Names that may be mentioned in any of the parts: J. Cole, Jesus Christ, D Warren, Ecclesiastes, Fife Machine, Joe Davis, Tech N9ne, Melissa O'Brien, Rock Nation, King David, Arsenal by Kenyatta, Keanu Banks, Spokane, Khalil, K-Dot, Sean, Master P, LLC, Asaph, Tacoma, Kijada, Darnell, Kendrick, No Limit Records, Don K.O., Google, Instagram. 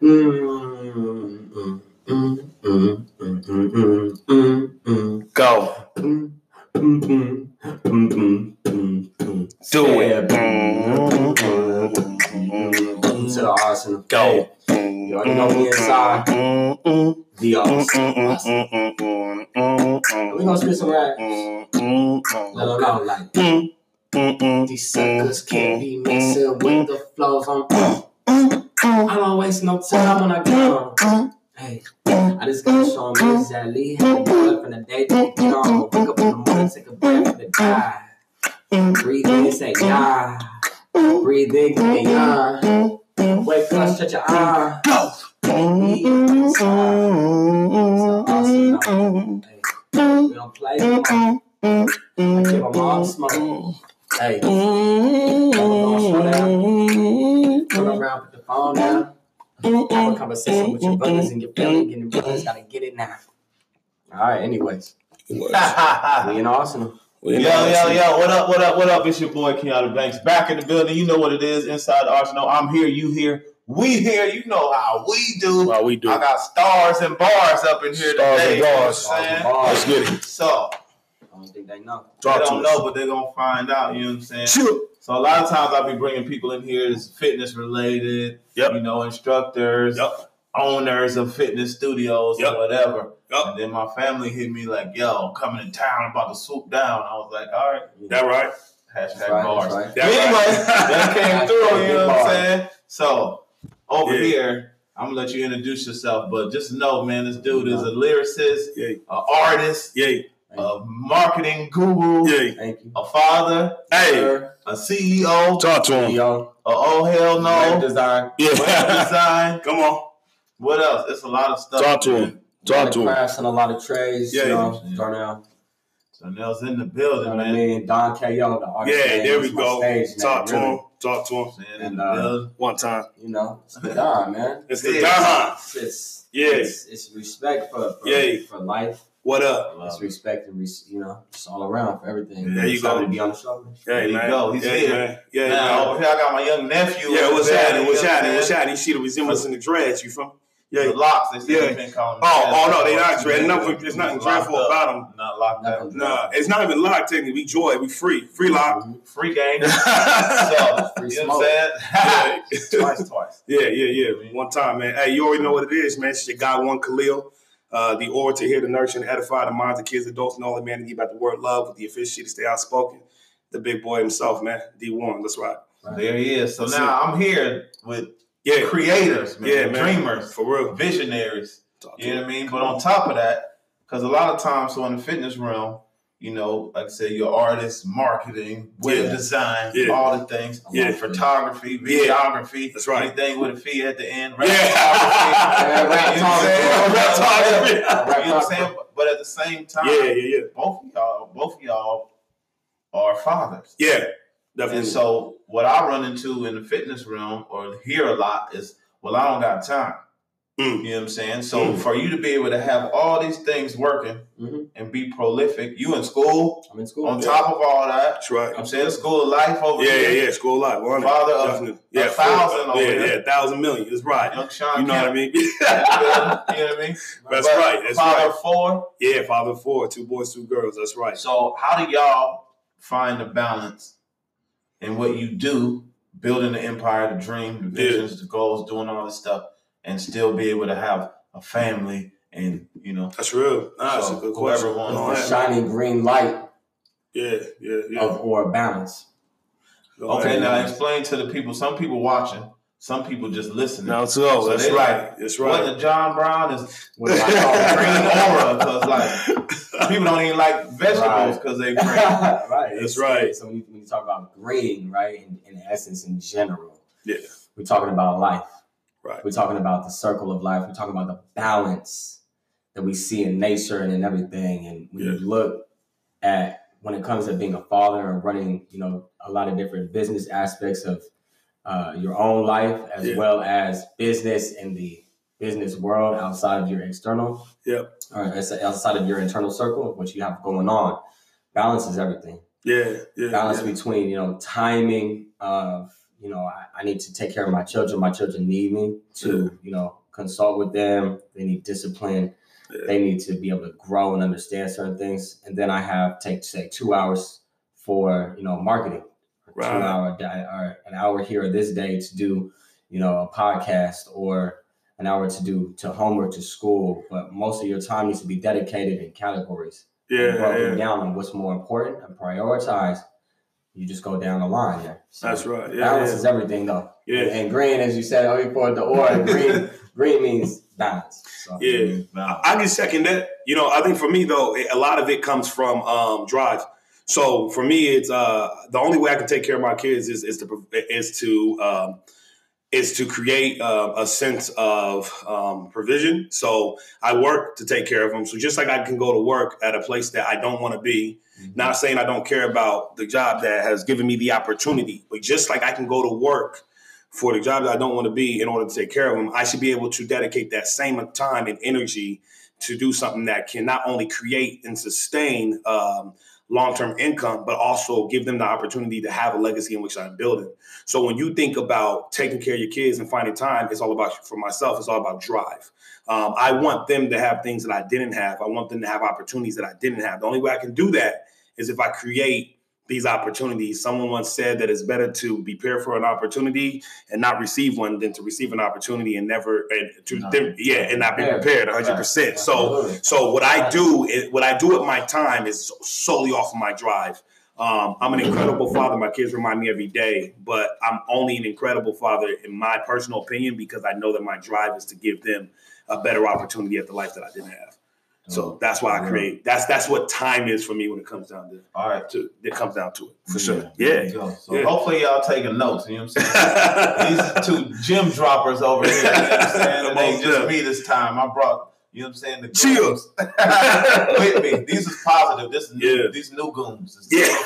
Go. Do it. To the Arsenal. Go. You already know me inside. The Arsenal. We gonna spit some raps. Let them out like that. These suckers can't be mixing with the flows on. I don't waste no time when I get on. Hey, I just gotta show them exactly how to do it from the day to the dawn. Wake up in the morning, take a breath and die. Breathe in, say yeah. Breathe in, say yeah. Wake up, stretch your eye. Go! We don't play no more. I give my mom smoke. Hey, I'm gonna show down. Turn around, put the phone down. Have a conversation with your brothers and your family. Getting your brothers gotta get it now. Alright, anyways. We in Arsenal. Yo, what up? It's your boy Keanu Banks. Back in the building. You know what it is. Inside the Arsenal. I'm here, you here. We here, you know how we do. How we do. I got stars and bars up in here today. Stars and bars. Let's get it. So I don't think they know. But they're going to find out, you know what I'm saying? Shoot. So a lot of times I'll be bringing people in here that's fitness related, you know, instructors, owners of fitness studios or whatever. And then my family hit me like, yo, I'm coming to town, I'm about to swoop down. I was like, all right. That right. Hashtag bars. Right. That came through, you know what I'm saying? So over here, I'm going to let you introduce yourself, but just know, man, this dude is a lyricist, an artist, a marketing guru, a father, a CEO, talk to him. Oh hell no, design. Come on, what else? It's a lot of stuff. Talk to him. Talk to him. A lot of trades. Darnell. Darnell's in the building, man. I mean, Don K.O., the artist. Yeah, there we go. Talk to him. And one time, you know, it's the Don, man. It's the Don. It's respect for life. What up? It's respect and you know, it's all around for everything. There you go. To be on the show. There you go. He's here. Man. Over here I got my young nephew. What's happening? You see the resemblance in the dreads, you from? The locks. No, they're not dread. There's nothing dreadful about them. Not locked up. Nah, it's not even locked technically. We joy. We free. Free lock. Free game. So, you know what I'm saying? Twice. Yeah. One time, man. Hey, you already know what it is, man. It's your guy, one Khalil. The orator here to nurture and edify the minds of kids, adults, and all the humanity about the word love with the efficiency to stay outspoken. The big boy himself, man. D Warren, let's ride. There he is. So now I'm here with creators, man. Dreamers, for real. Visionaries. You know what I mean? But on top of that, because a lot of times, so in the fitness realm, you know, like I say, your artists, marketing, web design, all the things, photography, videography, that's right. Anything with a fee at the end, rap photography, you know what I'm saying? But at the same time, both of y'all are fathers, definitely. And so, what I run into in the fitness realm or hear a lot is, well, I don't got time. You know what I'm saying? So for you to be able to have all these things working and be prolific, you in school. I'm in school. On top of all that. That's right. I'm saying school of life over here. Yeah, school of life. 100. Father of 1,000 over here. 1,000 million. That's right. Young Sean. You know what I mean? You know what I mean? That's right. That's father of 4. Yeah, father of 4. 2 boys, 2 girls. That's right. So how do y'all find the balance in what you do, building the empire, the dream, the visions, the goals, doing all this stuff, and still be able to have a family and, you know. That's real. That's a good question. Wants shining green light. Or balance. Okay, now explain to the people. Some people watching. Some people just listening. So that's right. Like, that's right. What the John Brown is, what I call green aura, because like people don't even like vegetables because they green. That's right. So when you talk about green, right, in essence, in general, we're talking about life. Right. We're talking about the circle of life. We're talking about the balance that we see in nature and in everything. And when you look at when it comes to being a father and running, you know, a lot of different business aspects of your own life as well as business in the business world outside of your external, or outside of your internal circle of what you have going on, balance is everything. Balance between, you know, timing of you know, I need to take care of my children. My children need me to, you know, consult with them. They need discipline. Yeah. They need to be able to grow and understand certain things. And then I have take, say, 2 hours for, you know, marketing. Right. 2 hour or an hour here or this day to do, you know, a podcast, or an hour to do to homework, to school. But most of your time needs to be dedicated in categories. Yeah. Broken down on what's more important and prioritize. You just go down the line there. So that's right. Yeah, balance is everything, though. Yeah. And green, as you said, only for the oil. Green means balance. So. Yeah. I can second that. You know, I think for me, though, a lot of it comes from drive. So for me, it's the only way I can take care of my kids is to create a sense of provision. So I work to take care of them. So just like I can go to work at a place that I don't want to be, mm-hmm. not saying I don't care about the job that has given me the opportunity, but just like I can go to work for the job that I don't want to be in order to take care of them, I should be able to dedicate that same time and energy to do something that can not only create and sustain long-term income, but also give them the opportunity to have a legacy in which I'm building. So when you think about taking care of your kids and finding time, it's all about, for myself, it's all about drive. I want them to have things that I didn't have. I want them to have opportunities that I didn't have. The only way I can do that is if I create these opportunities. Someone once said that it's better to prepare for an opportunity and not receive one than to receive an opportunity and never, and not be prepared 100%. So what I do at my time is solely off of my drive. I'm an incredible father. My kids remind me every day, but I'm only an incredible father in my personal opinion, because I know that my drive is to give them a better opportunity at the life that I didn't have. So that's why I create. That's what time is for me when it comes down to. All right, it comes down to it for sure. Yeah. So hopefully y'all taking notes. You know what I'm saying? These two gym droppers over here. You know what I'm saying? And they just me this time. I brought. You know what I'm saying? The chills with me. These is positive. This is these new goons. Is what you think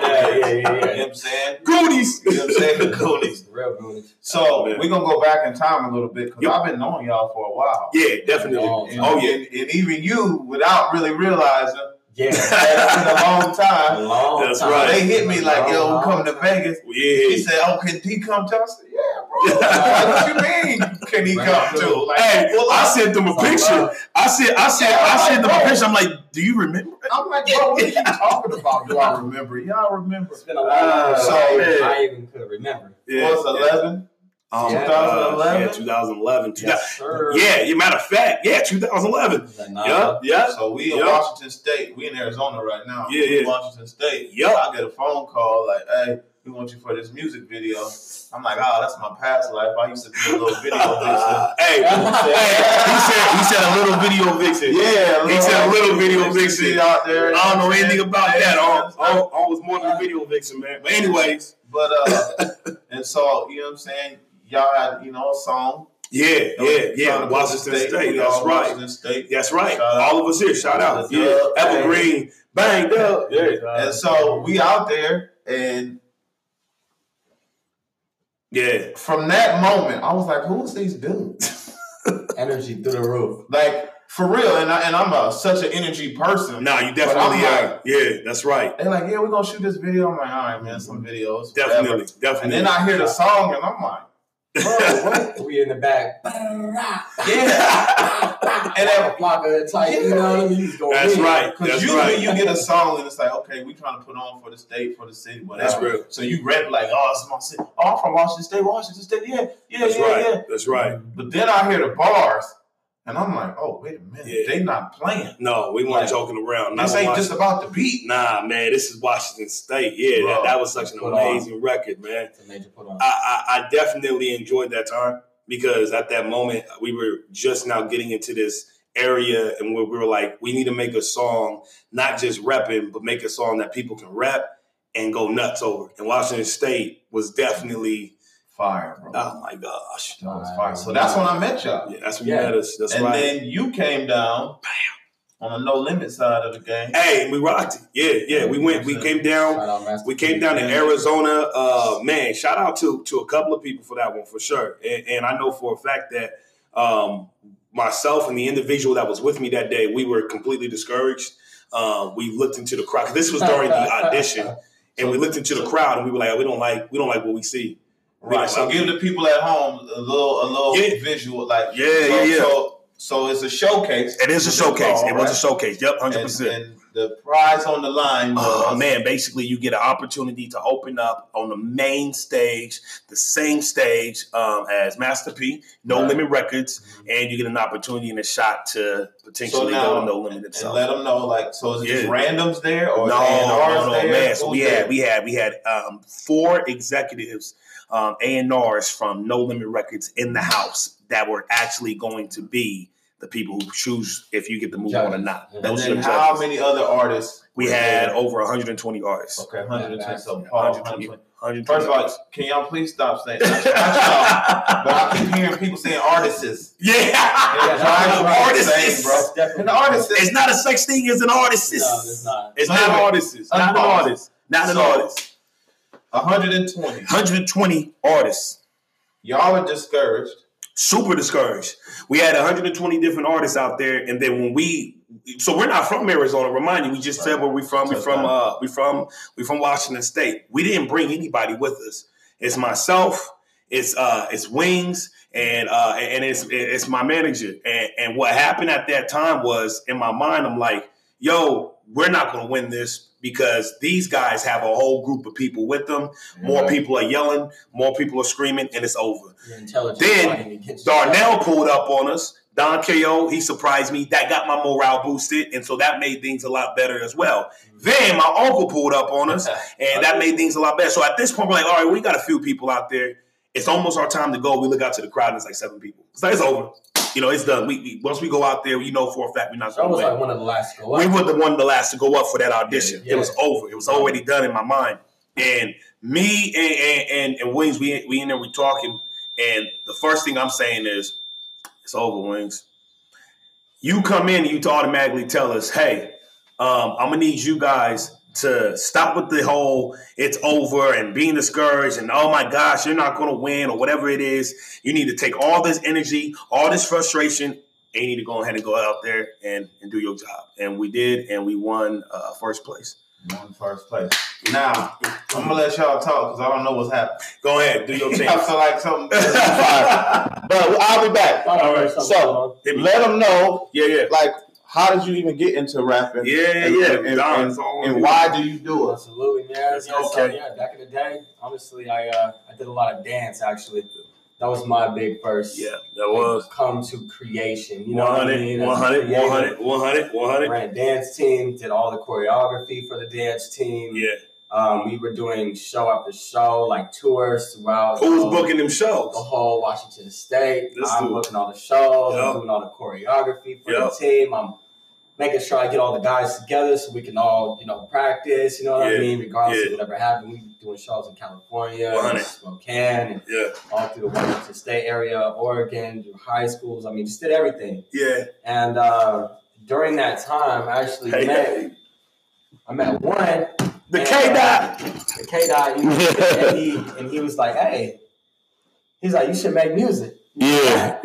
that is. You know what I'm saying? Goonies. You know what I'm saying? The goonies. The real goonies. So we're gonna go back in time a little bit because I've been knowing y'all for a while. Yeah, definitely. And even you, without really realizing, it's been a long time. That's right. They hit me like, yo, we coming to Vegas. Yeah. He said, oh, can he come to us? Yeah. What you mean? Can he come too? Like, hey, well, I sent them a picture. I sent them a picture. I'm like, do you remember? I'm like, bro, what are you talking about? Do I remember? Y'all remember? It's been a while. So I even could remember. Yeah. What was 11? 2011? Yeah, 2011. Yes, sir. Yeah, matter of fact, 2011. Yeah. So we in Washington State. We in Arizona right now. Yeah. Washington State. Yeah. I get a phone call like, hey, we want you for this music video. I'm like, oh, that's my past life. I used to do a little video vixen. He said a little video vixen. Yeah. He said a little video vixen. Out there, I don't know anything about that. I was more than a video vixen, man. But anyways. But, and so, you know what I'm saying? Y'all had, you know, a song. Washington State. That's right. Washington State. That's right. All of us here. Shout out. Yeah. Evergreen. Banged up. And so we out there and from that moment, I was like, "Who's these dudes?" Energy through the roof, like for real. And I'm such an energy person. No, you definitely are. Like, that's right. They're like, "Yeah, we're gonna shoot this video." I'm like, "All right, man, some videos." Definitely. And then I hear the song, and I'm like, "Bro, what?" We in the back. And that blocker type, you know what I mean? That's right. Because usually you get a song and it's like, okay, we're trying to put on for the state, for the city, whatever. That's real. So you rap like, oh, it's my city. Oh, I'm from Washington State. That's right. But then I hear the bars and I'm like, oh, wait a minute. Yeah. They not playing. No, we weren't joking around. This ain't just about the beat. Nah, man, this is Washington State. Yeah, that was such an amazing record, man. It's a major put on. I definitely enjoyed that time. Because at that moment, we were just now getting into this area and where we were like, we need to make a song, not just repping, but make a song that people can rep and go nuts over. And Washington State was definitely fire, bro. Oh, my gosh. That was fire. So that's when I met y'all. Yeah, that's when you met us. That's right. And then you came down. Bam. On the No Limit side of the game. Hey, we rocked it. Yeah. We came down to Arizona. Man, shout out to a couple of people for that one for sure. And I know for a fact that myself and the individual that was with me that day, we were completely discouraged. We looked into the crowd. This was during the audition. And we looked into the crowd and we were like, we don't like what we see. Right. So give the people at home a little visual, like So it's a showcase. It is a showcase. It was a showcase. Yep, 100%. And the prize on the line was... basically you get an opportunity to open up on the main stage, the same stage as Master P, No Limit Records, and you get an opportunity and a shot to potentially go to No Limit itself. And let them know, like, so is it just randoms there? Or A&Rs there? Man. So we had 4 executives, A&Rs from No Limit Records in the house that were actually going to be the people who choose if you get the move on or not. Mm-hmm. Those and how many other artists? We had over 120 artists. Okay, 120. So 120. First of all, can y'all please stop saying that? But I keep hearing people saying artists. Yeah. Artists. It's not a such thing as an artist. No, it's not. It's not an artist. Not an artist. Not an artist. 120. 120 artists. Y'all are discouraged. Super discouraged. We had 120 different artists out there, and then when we're not from Arizona. Remind you, we just said where we're from. We're from Washington State. We didn't bring anybody with us. It's myself. It's Wings, and it's my manager. And what happened at that time was, in my mind, I'm like, yo, we're not going to win this because these guys have a whole group of people with them. Mm-hmm. More people are yelling, more people are screaming, and it's over. Then Darnell pulled up on us. Don K.O., he surprised me. That got my morale boosted, and so that made things a lot better as well. Mm-hmm. Then my uncle pulled up on us, and that made things a lot better. So at this point, we're like, all right, we got a few people out there. It's almost our time to go. We look out to the crowd, and it's like 7 people. It's like, it's over. You know, it's done. We once we go out there, you know for a fact we're not going to win. I was like one of the last to go up. We were the one of the last to go up for that audition. Yeah. It was over. It was already done in my mind. And me and Wings, we in there, we talking. And the first thing I'm saying is, it's over, Wings. You come in, you automatically tell us, hey, I'm going to need you guys to stop with the whole it's over and being discouraged and, oh, my gosh, you're not going to win or whatever it is. You need to take all this energy, all this frustration, and you need to go ahead and go out there and do your job. And we did, and we won first place. Now, I'm going to let y'all talk because I don't know what's happening. Go ahead. Do your thing. I feel like something. But I'll be back. All right. So let them know. Yeah. Like, how did you even get into rapping? And why do you do it? Absolutely, back in the day, honestly, I did a lot of dance, actually. That was my big first. Yeah, that was. Come to creation. You know what I mean? 100. Ran a dance team, did all the choreography for the dance team. Yeah. We were doing show after show, like tours throughout. Who's booking them shows? The whole Washington State. I'm booking all the shows. Yep. I'm doing all the choreography for the team. I'm making sure I get all the guys together so we can all, practice. You know what I mean? Regardless of whatever happened, we were doing shows in California, in Spokane, and all through the Washington State area, Oregon, through high schools. I mean, just did everything. Yeah. And during that time, I actually met one. The K-Dot. And he was like, hey, he's like, you should make music. Yeah.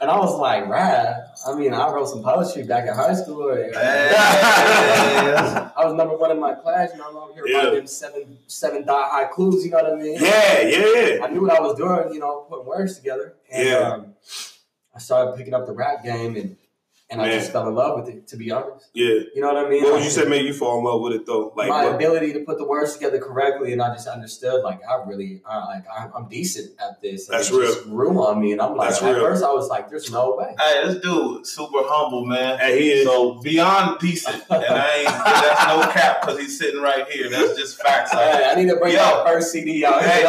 And I was like, rap. I mean, I wrote some poetry back in high school. I was number 1 in my class, and I'm over here writing them seven dot high clues, you know what I mean? Yeah. I knew what I was doing, putting words together. And I started picking up the rap game and I just fell in love with it, to be honest. Yeah. You know what I mean? What would you say made you fall in love with it, though? Like my ability to put the words together correctly, and I just understood, like, I really, I'm decent at this. And that's real. It just grew on me, and I'm like, first I was like, there's no way. Hey, this dude super humble, man. Hey, he is. So beyond decent, and that's no cap, because he's sitting right here. That's just facts. Hey, I need to bring my first CD out here.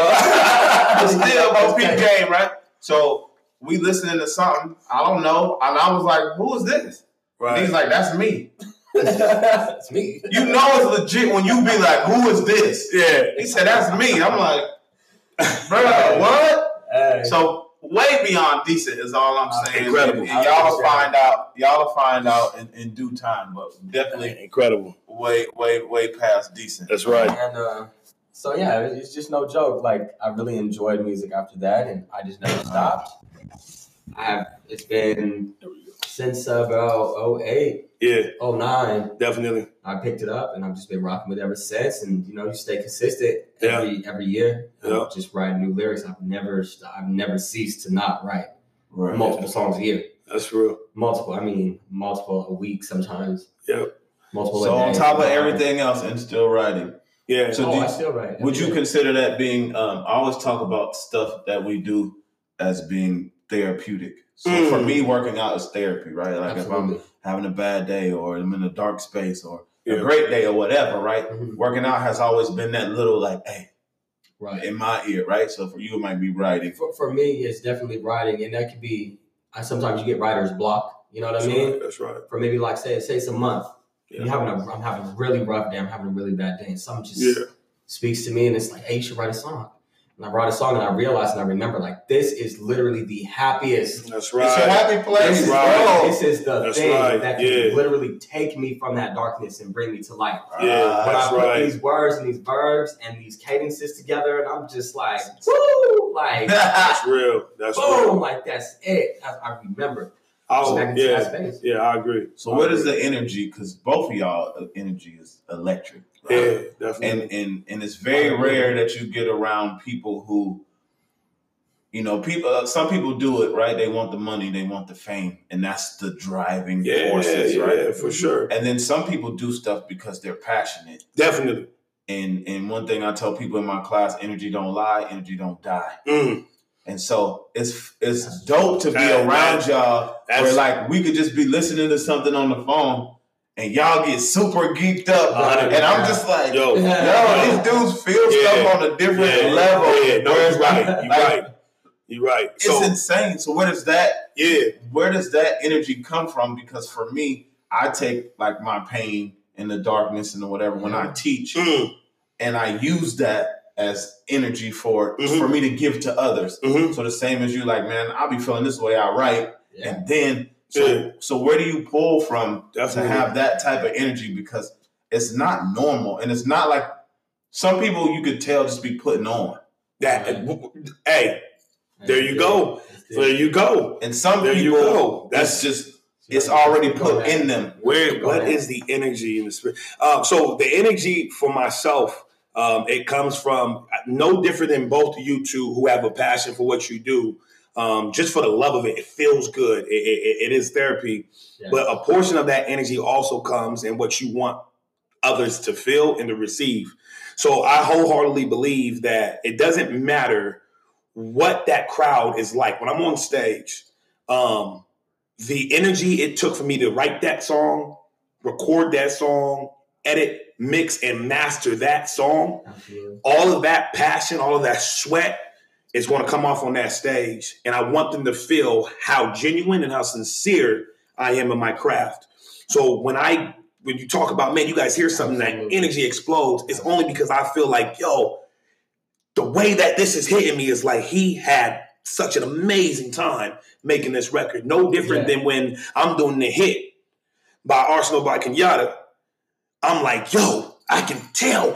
Still, most people game, right? So... we listening to something, I don't know. And I was like, who is this? Right. And he's like, that's me. That's me. You know it's legit when you be like, who is this? Yeah. He said, that's me. I'm like, bro, what? Hey. So way beyond decent is all I'm saying. Incredible. And y'all will find out in due time, but definitely incredible. Way past decent. That's right. And so yeah, it's just no joke. Like I really enjoyed music after that, and I just never stopped. It's been since about 08. Yeah. 09. Definitely. I picked it up and I've just been rocking with it ever since. And, you know, you stay consistent every year. Yeah. Just writing new lyrics. I've never ceased to not write multiple songs a year. That's real. Multiple. I mean, multiple a week sometimes. Yep. Multiple. So on top of everything else and still writing. Yeah. So I still write. Would you consider that being, I always talk about stuff that we do as being therapeutic. So for me, working out is therapy, right? Like if I'm having a bad day or I'm in a dark space or a great day or whatever, right? Mm-hmm. Working out has always been that little like, hey, right in my ear, right? So for you, it might be writing. For me, it's definitely writing. And that could be, sometimes you get writer's block. You know what I mean? Right, that's right. For maybe like, say it's a month. Yeah. I'm having a really rough day. I'm having a really bad day. And something just speaks to me and it's like, hey, you should write a song. And I wrote a song and I realized and I remember, like, this is literally the happiest. That's right. It's a happy place. This is the thing that can literally take me from that darkness and bring me to light. Yeah, when I put these words and these verbs and these cadences together, and I'm just like, woo! Like, that's real. That's real. Boom! Like, that's it. I remember. I agree. So what is the energy? Because both of y'all energy is electric. Right? Yeah, definitely. And it's very rare that you get around people who, you know, some people do it, right? They want the money, they want the fame, and that's the driving forces, right? Yeah, for sure. And then some people do stuff because they're passionate. Definitely. And one thing I tell people in my class, energy don't lie, energy don't die. Mm. And so it's dope to be around y'all where like we could just be listening to something on the phone and y'all get super geeked up. And I'm just like, yo, these dudes feel stuff on a different level. Yeah, no, you're right. You're right. It's insane. So where does that energy come from? Because for me, I take like my pain and the darkness and the whatever when I teach and I use that as energy for me to give to others. Mm-hmm. So the same as you, like, man, I'll be feeling this way, I write. Yeah. And then, so where do you pull from to have that type of energy? Because it's not normal. And it's not like some people you could tell just be putting on. There you go. And some people, that's just, it's already put in them. What is the energy in the spirit? So the energy for myself, it comes from no different than both of you two who have a passion for what you do, just for the love of it. It feels good. It is therapy. Yeah. But a portion of that energy also comes in what you want others to feel and to receive. So I wholeheartedly believe that it doesn't matter what that crowd is like. When I'm on stage, the energy it took for me to write that song, record that song, edit, mix and master that song, all of that passion, all of that sweat is going to come off on that stage. And I want them to feel how genuine and how sincere I am in my craft. So when you talk about, man, you guys hear something, that energy explodes. It's only because I feel like, yo, the way that this is hitting me is like he had such an amazing time making this record. No different than when I'm doing the hit by Arsenal by Kenyatta. I'm like, yo, I can tell.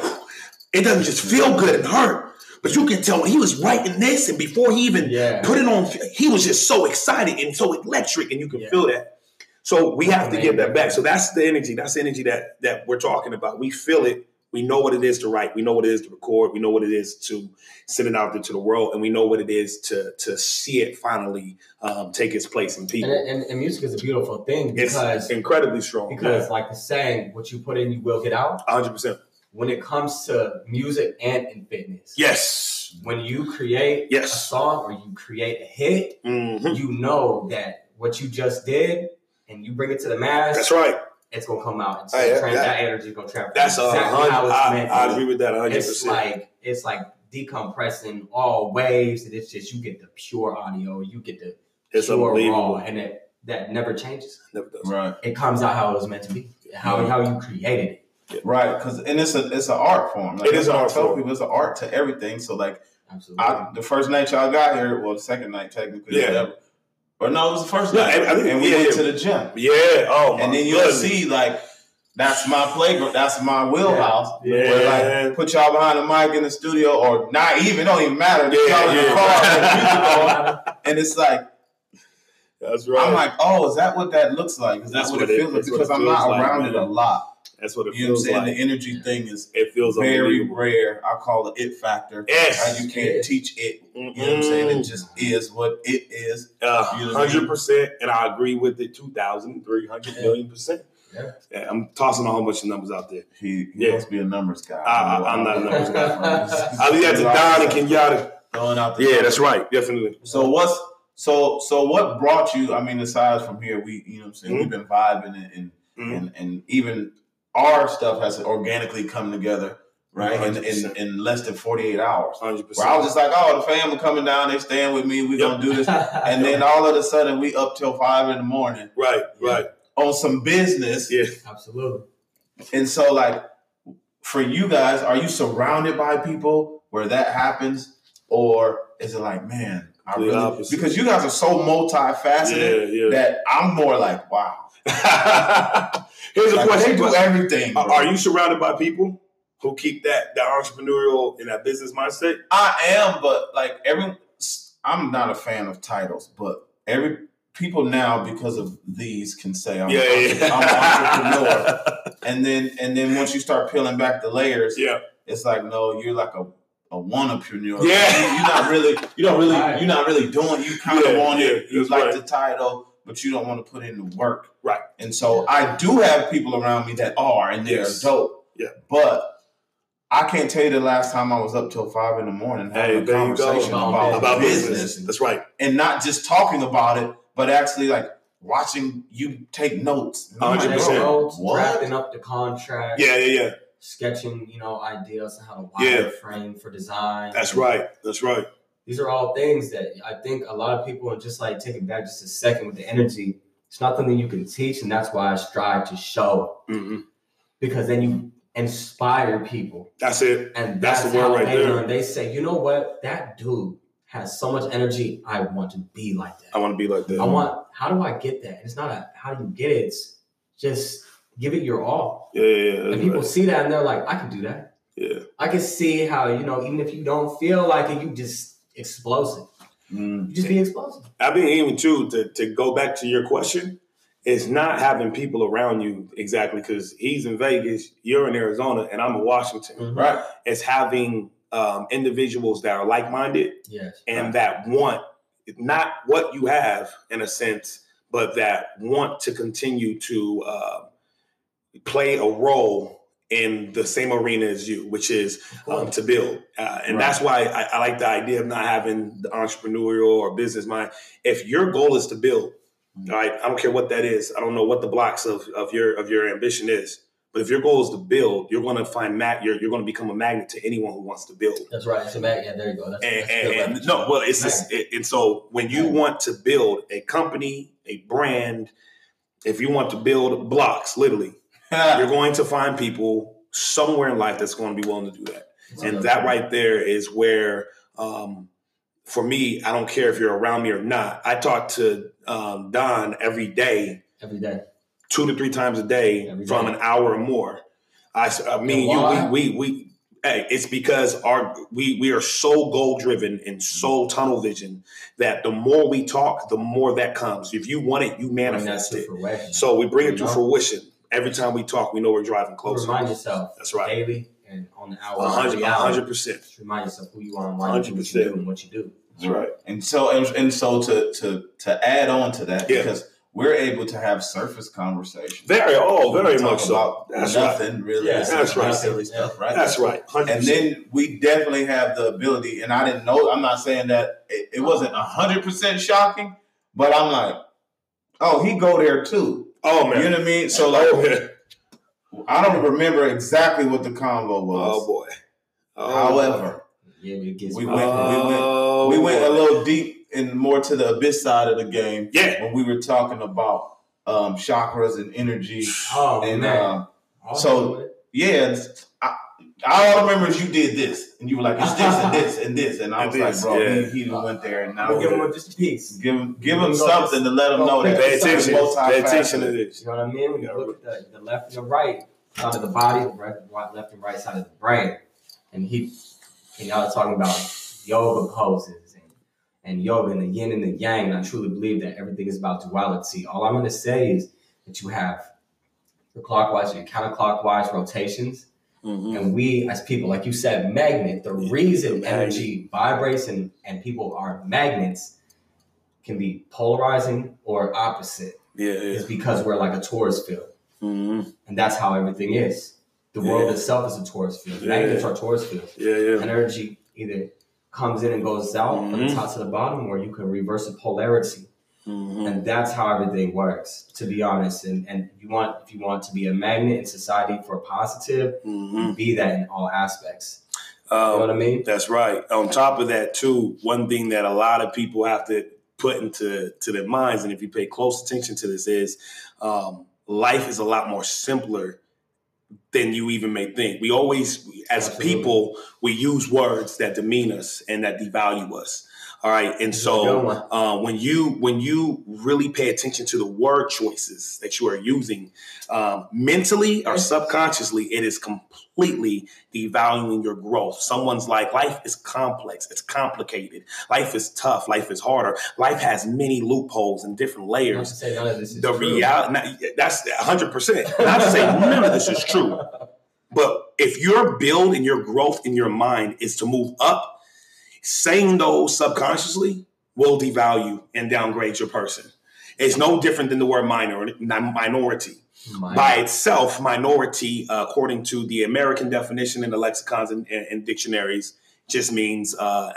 It doesn't just feel good and hurt, but you can tell when he was writing this and before he even put it on, he was just so excited and so electric, and you can feel that. So we have to give that back. So that's the energy. That's the energy that we're talking about. We feel it. We know what it is to write. We know what it is to record. We know what it is to send it out into the world, and we know what it is to see it finally take its place in people. And music is a beautiful thing because it's incredibly strong. Because like the saying, what you put in, you will get out. 100%. When it comes to music and in fitness. Yes. When you create a song or you create a hit, you know that what you just did and you bring it to the mass. That's right. It's gonna come out. It's that energy is gonna travel. That's exactly how it's meant. I agree with that 100%. It's like decompressing all waves, and it's just you get the pure audio, you get the pure raw, and that never changes. Never does. Right. It comes out how it was meant to be, how you created it. Right. Because it's an art form. Like, it is an art form. People, it's an art to everything. So like, the first night y'all got here, well, the second night technically, whatever. Or no, it was the first night. And we went to the gym. Yeah. Oh, my. And then you'll see, like, that's my playground. That's my wheelhouse. Yeah. Where, like, put y'all behind the mic in the studio or not even, don't even matter. Y'all in the car and the music on. And it's like, That's right. I'm like, oh, is that what that looks like? Is that what it feels like? Because I'm not around it a lot. That's what it feels like. The energy thing is very rare. I call it factor. Yes. You can't teach it. You know what I'm saying? It just is what it is. 100%. And I agree with it 2,300 million%. Yeah, I'm tossing a whole bunch of numbers out there. He must be a numbers guy. I'm not a numbers guy. I leave that to Don and Kenyatta. Throwing out the numbers. That's right. Definitely. So what brought you? I mean, aside from here, we've been vibing and even our stuff has organically come together, right? In less than 48 hours. 100%. Where I was just like, oh, the family coming down, they staying with me, we're gonna do this. And then all of a sudden we up till 5 a.m. Right. On some business. Yeah. Absolutely. And so like for you guys, are you surrounded by people where that happens? Or is it like, man, because you guys are so multifaceted that I'm more like, wow. Here's a question. They do everything. Bro. Are you surrounded by people who keep that entrepreneurial and that business mindset? I am, but like I'm not a fan of titles, but people now, because of these, can say I'm an entrepreneur. and then once you start peeling back the layers, it's like, no, you're like a wanna-preneur. Yeah. You're not really doing. You kind of want it. You like the title, but you don't want to put in the work. Right. And so I do have people around me that are, and they're dope. Yeah. But I can't tell you the last time I was up till 5 a.m. having a conversation about business. That's right. And not just talking about it, but actually like watching you take notes. 100%. Wrapping up the contract. Yeah. Sketching, ideas on how to wire frame for design. That's right. These are all things that I think a lot of people are just like taking back just a second with the energy. It's not something you can teach, and that's why I strive to show. Mm-hmm. Because then you inspire people. That's it. And that's the word right there. And they say, you know what? That dude has so much energy. I want to be like that. How do I get that? It's not a how do you get it. It's just give it your all. Yeah. And people see that and they're like, I can do that. Yeah. I can see how, even if you don't feel like it, you just explosive. Mm. You just be explosive. I've been hearing too, to go back to your question, it's not having people around you exactly because he's in Vegas, you're in Arizona, and I'm in Washington, right? It's having individuals that are like-minded and that want, not what you have in a sense, but that want to continue to play a role in the same arena as you, which is to build. And that's why I like the idea of not having the entrepreneurial or business mind. If your goal is to build, all right, I don't care what that is. I don't know what the blocks of your ambition is. But if your goal is to build, you're going to find you're going to become a magnet to anyone who wants to build. That's right. It's a magnet. Yeah, there you go. And so when you want to build a company, a brand, if you want to build blocks, literally, you're going to find people somewhere in life that's going to be willing to do that. And that right there is where, for me, I don't care if you're around me or not. I talk to Don every day, 2 to 3 times a day from an hour or more. It's because we are so goal driven and so tunnel vision that the more we talk, the more that comes. If you want it, you manifest it. So we bring it to fruition. Every time we talk, we know we're driving closer. Remind yourself. That's right. Daily and on the hour. 100%. Remind yourself who you are and why you do and what you do. That's right. And so to add on to that, because we're able to have surface conversations. Very much so. That's nothing really. Yeah, that's right. Silly stuff, right? That's right. 100%. And then we definitely have the ability, and I didn't know, I'm not saying that it wasn't 100% shocking, but I'm like, oh, he go there too. Oh, man. You know what I mean? So like, I don't remember exactly what the convo was. Oh, boy. However, we went a little deep and more to the abyss side of the game. Yeah. When we were talking about chakras and energy. Oh, and man. All I remember is you did this, and you were like, "It's this and this and this," and I was like, "Bro, he went there." And now we'll give him just a piece. Give him something to let him know that pay attention. Pay attention to this. You know what I mean? We look at the left and the right side of the body, left and right side of the brain, and y'all are talking about yoga poses and and yoga and the yin and the yang. And I truly believe that everything is about duality. All I'm going to say is that you have the clockwise and counterclockwise rotations. Mm-hmm. And we as people, like you said, magnet, the reason energy vibrates and people are magnets can be polarizing or opposite. Yeah, it's because we're like a Taurus field. Mm-hmm. And that's how everything is. The world itself is a Taurus field. The magnets are Taurus fields. Energy either comes in and goes out from the top to the bottom, or you can reverse the polarity. Mm-hmm. And that's how everything works, to be honest. And if you want to be a magnet in society for positive, you be that in all aspects. You know what I mean? That's right. On top of that, too, one thing that a lot of people have to put into their minds, and if you pay close attention to this, is life is a lot more simpler than you even may think. We always, as people, we use words that demean us and that devalue us. All right. And so when you really pay attention to the word choices that you are using, mentally or subconsciously, it is completely devaluing your growth. Someone's like, life is complex. It's complicated. Life is tough. Life is harder. Life has many loopholes and different layers. Not to say none of this is true. That's 100%. Not to say none of this is true. But if your build and your growth in your mind is to move up, saying those subconsciously will devalue and downgrade your person. It's no different than the word minority. By itself, minority, according to the American definition in the lexicons and dictionaries, just means or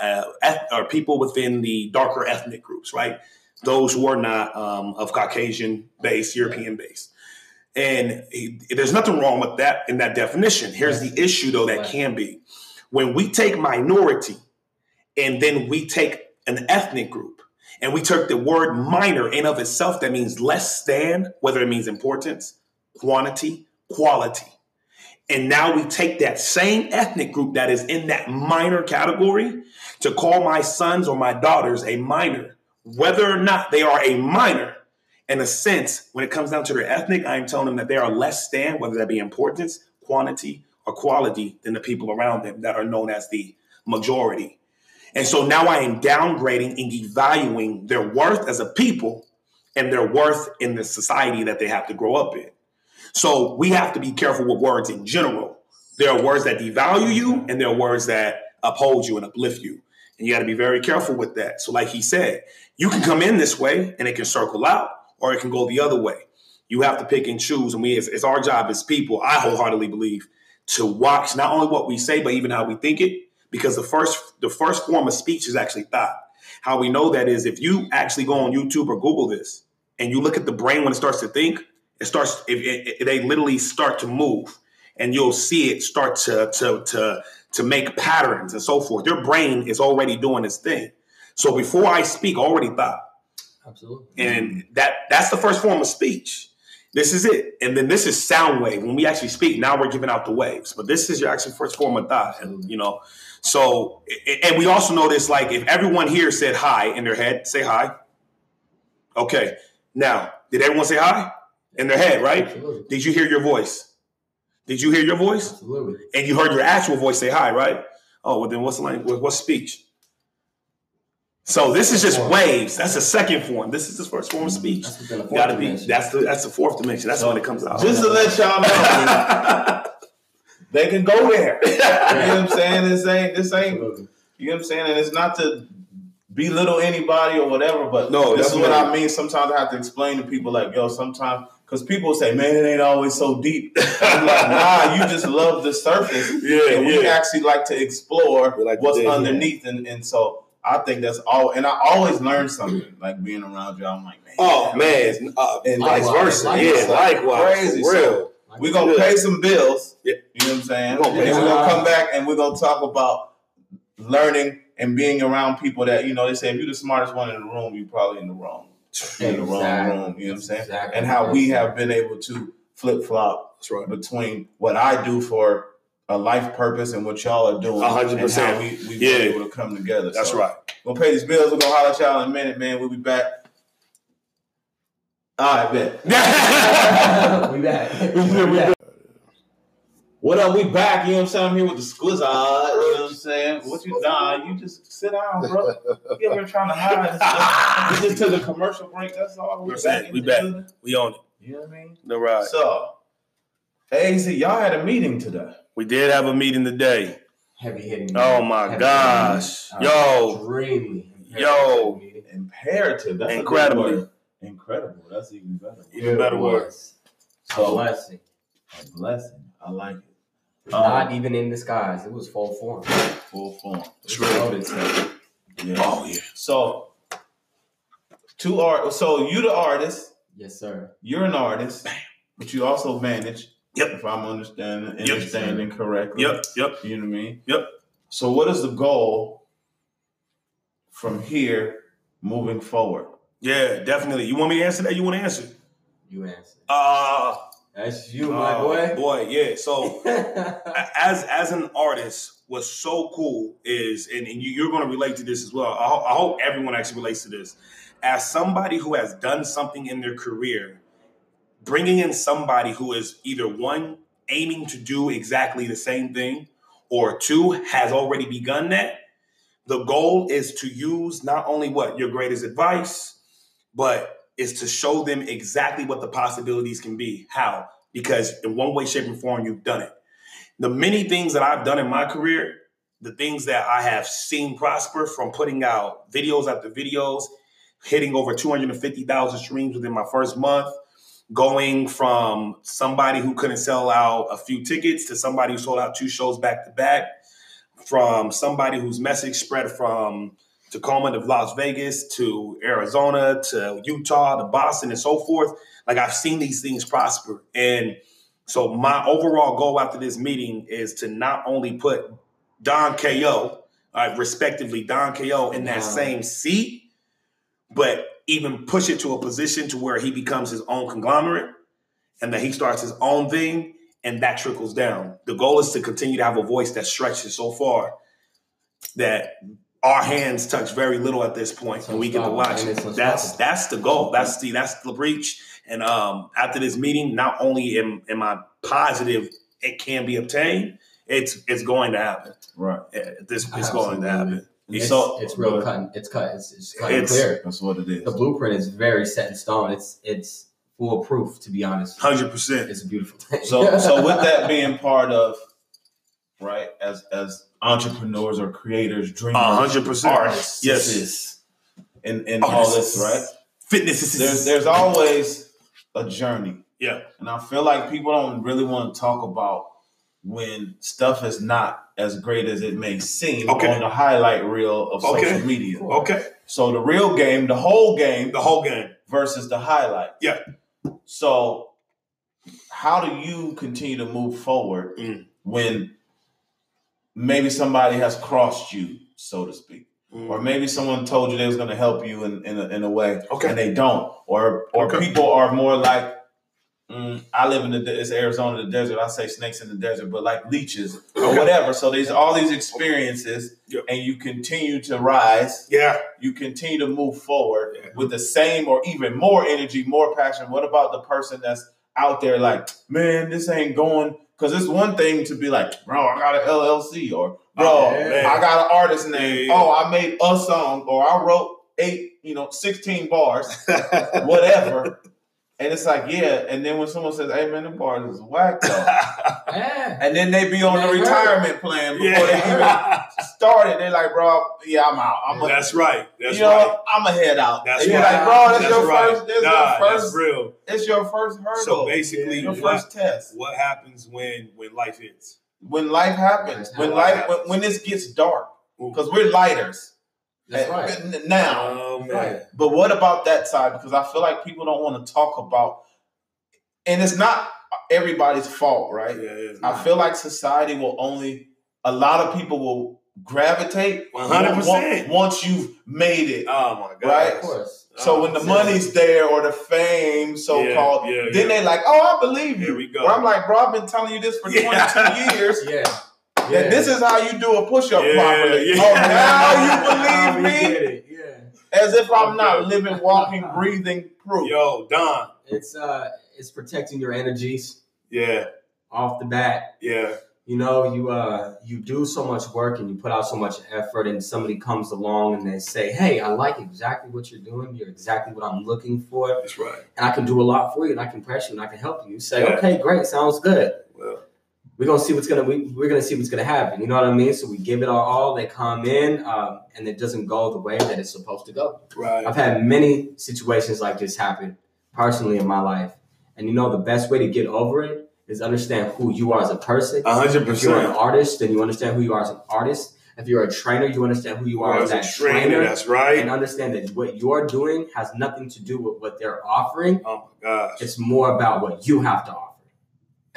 people within the darker ethnic groups, right? Those who are not of Caucasian-based, European-based. And there's nothing wrong with that in that definition. Here's the issue, though, that can be. When we take minority, and then we take an ethnic group and we took the word minor in of itself, that means less than, whether it means importance, quantity, quality. And now we take that same ethnic group that is in that minor category to call my sons or my daughters a minor, whether or not they are a minor. In a sense, when it comes down to their ethnic, I am telling them that they are less than, whether that be importance, quantity, or quality, than the people around them that are known as the majority. And so now I am downgrading and devaluing their worth as a people and their worth in the society that they have to grow up in. So we have to be careful with words in general. There are words that devalue you and there are words that uphold you and uplift you. And you got to be very careful with that. So like he said, you can come in this way and it can circle out, or it can go the other way. You have to pick and choose. And it's our job as people, I wholeheartedly believe, to watch not only what we say, but even how we think it. Because the first form of speech is actually thought. How we know that is if you actually go on YouTube or Google this and you look at the brain when it starts to think, they literally start to move, and you'll see it start to make patterns and so forth. Your brain is already doing its thing. So before I speak, I already thought. Absolutely. And that's the first form of speech. This is it. And then this is sound wave. When we actually speak, now we're giving out the waves. But this is your actual first form of thought, you know. So, and we also know this, like if everyone here said hi in their head, say hi. Okay. Now, did everyone say hi in their head, right? Absolutely. Did you hear your voice? Did you hear your voice? Absolutely. And you heard your actual voice say hi, right? Oh, well then what's the language? What's speech? So this is just waves. That's the second form. This is the first form of speech. That's the fourth dimension. That's so when it comes out. Just to let y'all know, they can go there. You know what I'm saying? This ain't. You know what I'm saying? And it's not to belittle anybody or whatever, but no, this is what I mean. Sometimes I have to explain to people, like, yo, sometimes. Because people say, man, it ain't always so deep. I'm like, nah, you just love the surface. And we actually like to explore what's underneath. And so I think that's all, and I always learn something like being around y'all. I'm like, man, and vice versa, likewise, crazy. For real. So we're gonna pay some bills, you know what I'm saying? And we're gonna come back and we're gonna talk about learning and being around people that, you know, they say if you're the smartest one in the room, you're probably in the wrong room, you know what I'm saying? Exactly. And how we have been able to flip flop between what I do for a life purpose and what y'all are doing. 100%. We've been able to come together. That's right. We'll pay these bills. We're going to holler at y'all in a minute, man. We'll be back. All right, bet. We back. What What up? We back. You know what I'm saying? I'm here with the squizzard. You know what I'm saying? What you doing? You just sit down, bro. You ever trying to hide? We just took a commercial break. That's all. We're back. We back. Building. We on it. You know what I mean? No right. So, AZ, y'all had a meeting today. We did have a meeting today. Heavy hitting. Oh my gosh, yo! Extremely. Yo! Imperative. That's incredibly. Incredible. That's even better. Even better words. So, blessing. A blessing. I like it. Not even in disguise. It was full form. Full form. True. Yeah. Oh yeah. So so you the artist. Yes, sir. You're an artist, but you also manage. Yep. If I'm understanding correctly. Yep. Yep. You know what I mean? Yep. So what is the goal from here moving forward? Yeah, definitely. You want me to answer that? You want to answer? You answer. That's you, my boy. Boy, yeah. So as an artist, what's so cool is, and you're going to relate to this as well. I hope everyone actually relates to this. As somebody who has done something in their career, bringing in somebody who is either one, aiming to do exactly the same thing, or two, has already begun that, the goal is to use not only what your greatest advice, but is to show them exactly what the possibilities can be. How? Because in one way, shape, and form, you've done it. The many things that I've done in my career, the things that I have seen prosper from putting out videos after videos, hitting over 250,000 streams within my first month, going from somebody who couldn't sell out a few tickets to somebody who sold out 2 shows back-to-back, from somebody whose message spread from Tacoma to Las Vegas to Arizona to Utah to Boston and so forth. Like, I've seen these things prosper. And so my overall goal after this meeting is to not only put Don K.O., respectively Don K.O. in that same seat, but even push it to a position to where he becomes his own conglomerate and that he starts his own thing and that trickles down. The goal is to continue to have a voice that stretches so far that our hands touch very little at this point, and we get to watch it. That's the goal. That's the breach. And after this meeting, not only am I positive it can be obtained, it's going to happen. Right. It's going to happen. It's real cut. It's cut. It's cut and clear. That's what it is. The blueprint is very set in stone. It's foolproof, to be honest. 100%. It's a beautiful thing. So with that being part of, right, as entrepreneurs or creators, dreamers, 100%, artists, yes, and all this, right? Fitness. There's always a journey, yeah. And I feel like people don't really want to talk about when stuff is not as great as it may seem on the highlight reel of social media. Okay. So the real game, the whole game, versus the highlight. Yeah. So how do you continue to move forward when maybe somebody has crossed you, so to speak, or maybe someone told you they was going to help you in a way, and they don't, or people are more like, I live in it's Arizona, the desert. I say snakes in the desert, but like leeches or whatever. So there's all these experiences, and you continue to rise. Yeah, you continue to move forward with the same or even more energy, more passion. What about the person that's out there like, man, this ain't going? Because it's one thing to be like, bro, I got an LLC, or bro, I got an artist name. Oh, I made a song, or I wrote 16 bars, whatever. And it's like, and then when someone says, hey, man, the bars is whack, though. And then they be on the retirement plan before they even started. They're like, bro, I'm out. That's right. That's right. I'm a head out. That's right. Like, bro, that's your first. That's real. It's your first hurdle. So basically, your first test. What happens when life hits? When life happens. When this gets dark. Because we're lighters. That's right. Now, but what about that side? Because I feel like people don't want to talk about, and it's not everybody's fault, right? Yeah, I feel like society will a lot of people will gravitate 100% once you've made it. Oh my God! Right? Of course. So when the money's there or the fame, so-called, then they like, oh, I believe you. Here we go. Or I'm like, bro, I've been telling you this for 22 years. Yeah. This is how you do a push-up properly. Yeah. Oh, now you believe me? It. Yeah. As if I'm not living, walking, breathing proof. Yo, Don. It's protecting your energies. Yeah. off the bat. Yeah. You know, you do so much work and you put out so much effort, and somebody comes along and they say, hey, I like exactly what you're doing. You're exactly what I'm looking for. That's right. And I can do a lot for you, and I can press you, and I can help you. You say, okay, great. Sounds good. Well, we're going to see what's going to happen. You know what I mean? So we give it our all. They come in and it doesn't go the way that it's supposed to go. Right. I've had many situations like this happen personally in my life. And, you know, the best way to get over it is understand who you are as a person. 100%. If you're an artist, then you understand who you are as an artist. If you're a trainer, you understand who you are as a trainer. That's right. And understand that what you're doing has nothing to do with what they're offering. Oh, my gosh. It's more about what you have to offer.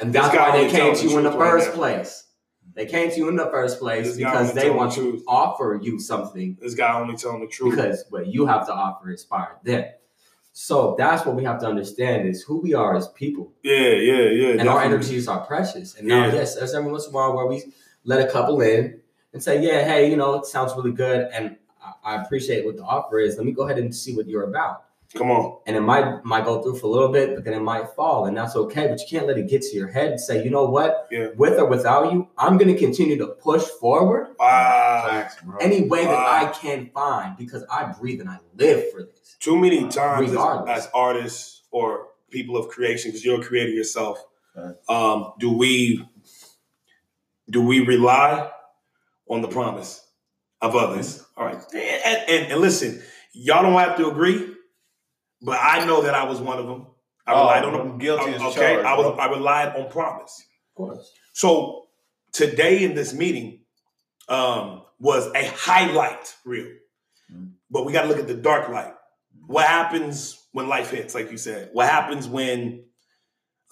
And that's why they came to you in the first place. They came to you in the first place because they want to offer you something. This guy only telling the truth. Because what you have to offer inspired them. So that's what we have to understand is who we are as people. Yeah. And definitely. Our energies are precious. And now, yes, there's every once in a while where we let a couple in and say, yeah, hey, you know, it sounds really good. And I appreciate what the offer is. Let me go ahead and see what you're about. Come on. And it might go through for a little bit, but then it might fall. And that's okay. But you can't let it get to your head and say, you know what? Yeah. With or without you, I'm going to continue to push forward. Any way that I can find, because I breathe and I live for this. Too many times as artists or people of creation, because you're a creator yourself, do we rely on the promise of others? All right. And listen, y'all don't have to agree. But I know that I was one of them. I relied on promise. Of course. So today in this meeting was a highlight reel. Mm-hmm. But we got to look at the dark light. Mm-hmm. What happens when life hits, like you said? What happens when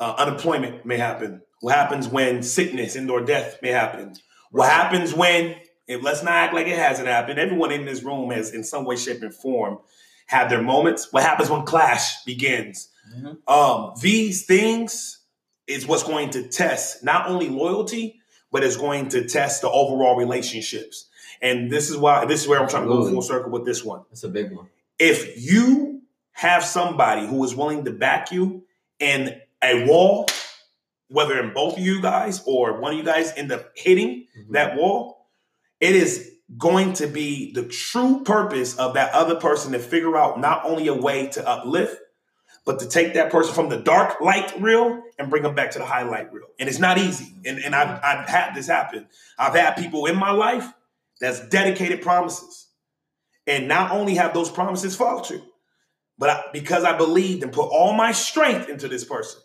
unemployment may happen? What happens when sickness and/or death may happen? Right. What happens when, and let's not act like it hasn't happened, everyone in this room has in some way, shape, and form have their moments. What happens when clash begins? Mm-hmm. These things is what's going to test not only loyalty, but it's going to test the overall relationships. And this is where I'm trying to go full circle with this one. That's a big one. If you have somebody who is willing to back you in a wall, whether in both of you guys or one of you guys end up hitting that wall, it is going to be the true purpose of that other person to figure out not only a way to uplift, but to take that person from the dark light reel and bring them back to the highlight reel. And it's not easy. And I've had this happen. I've had people in my life that's dedicated promises. And not only have those promises fall true, but because I believed and put all my strength into this person,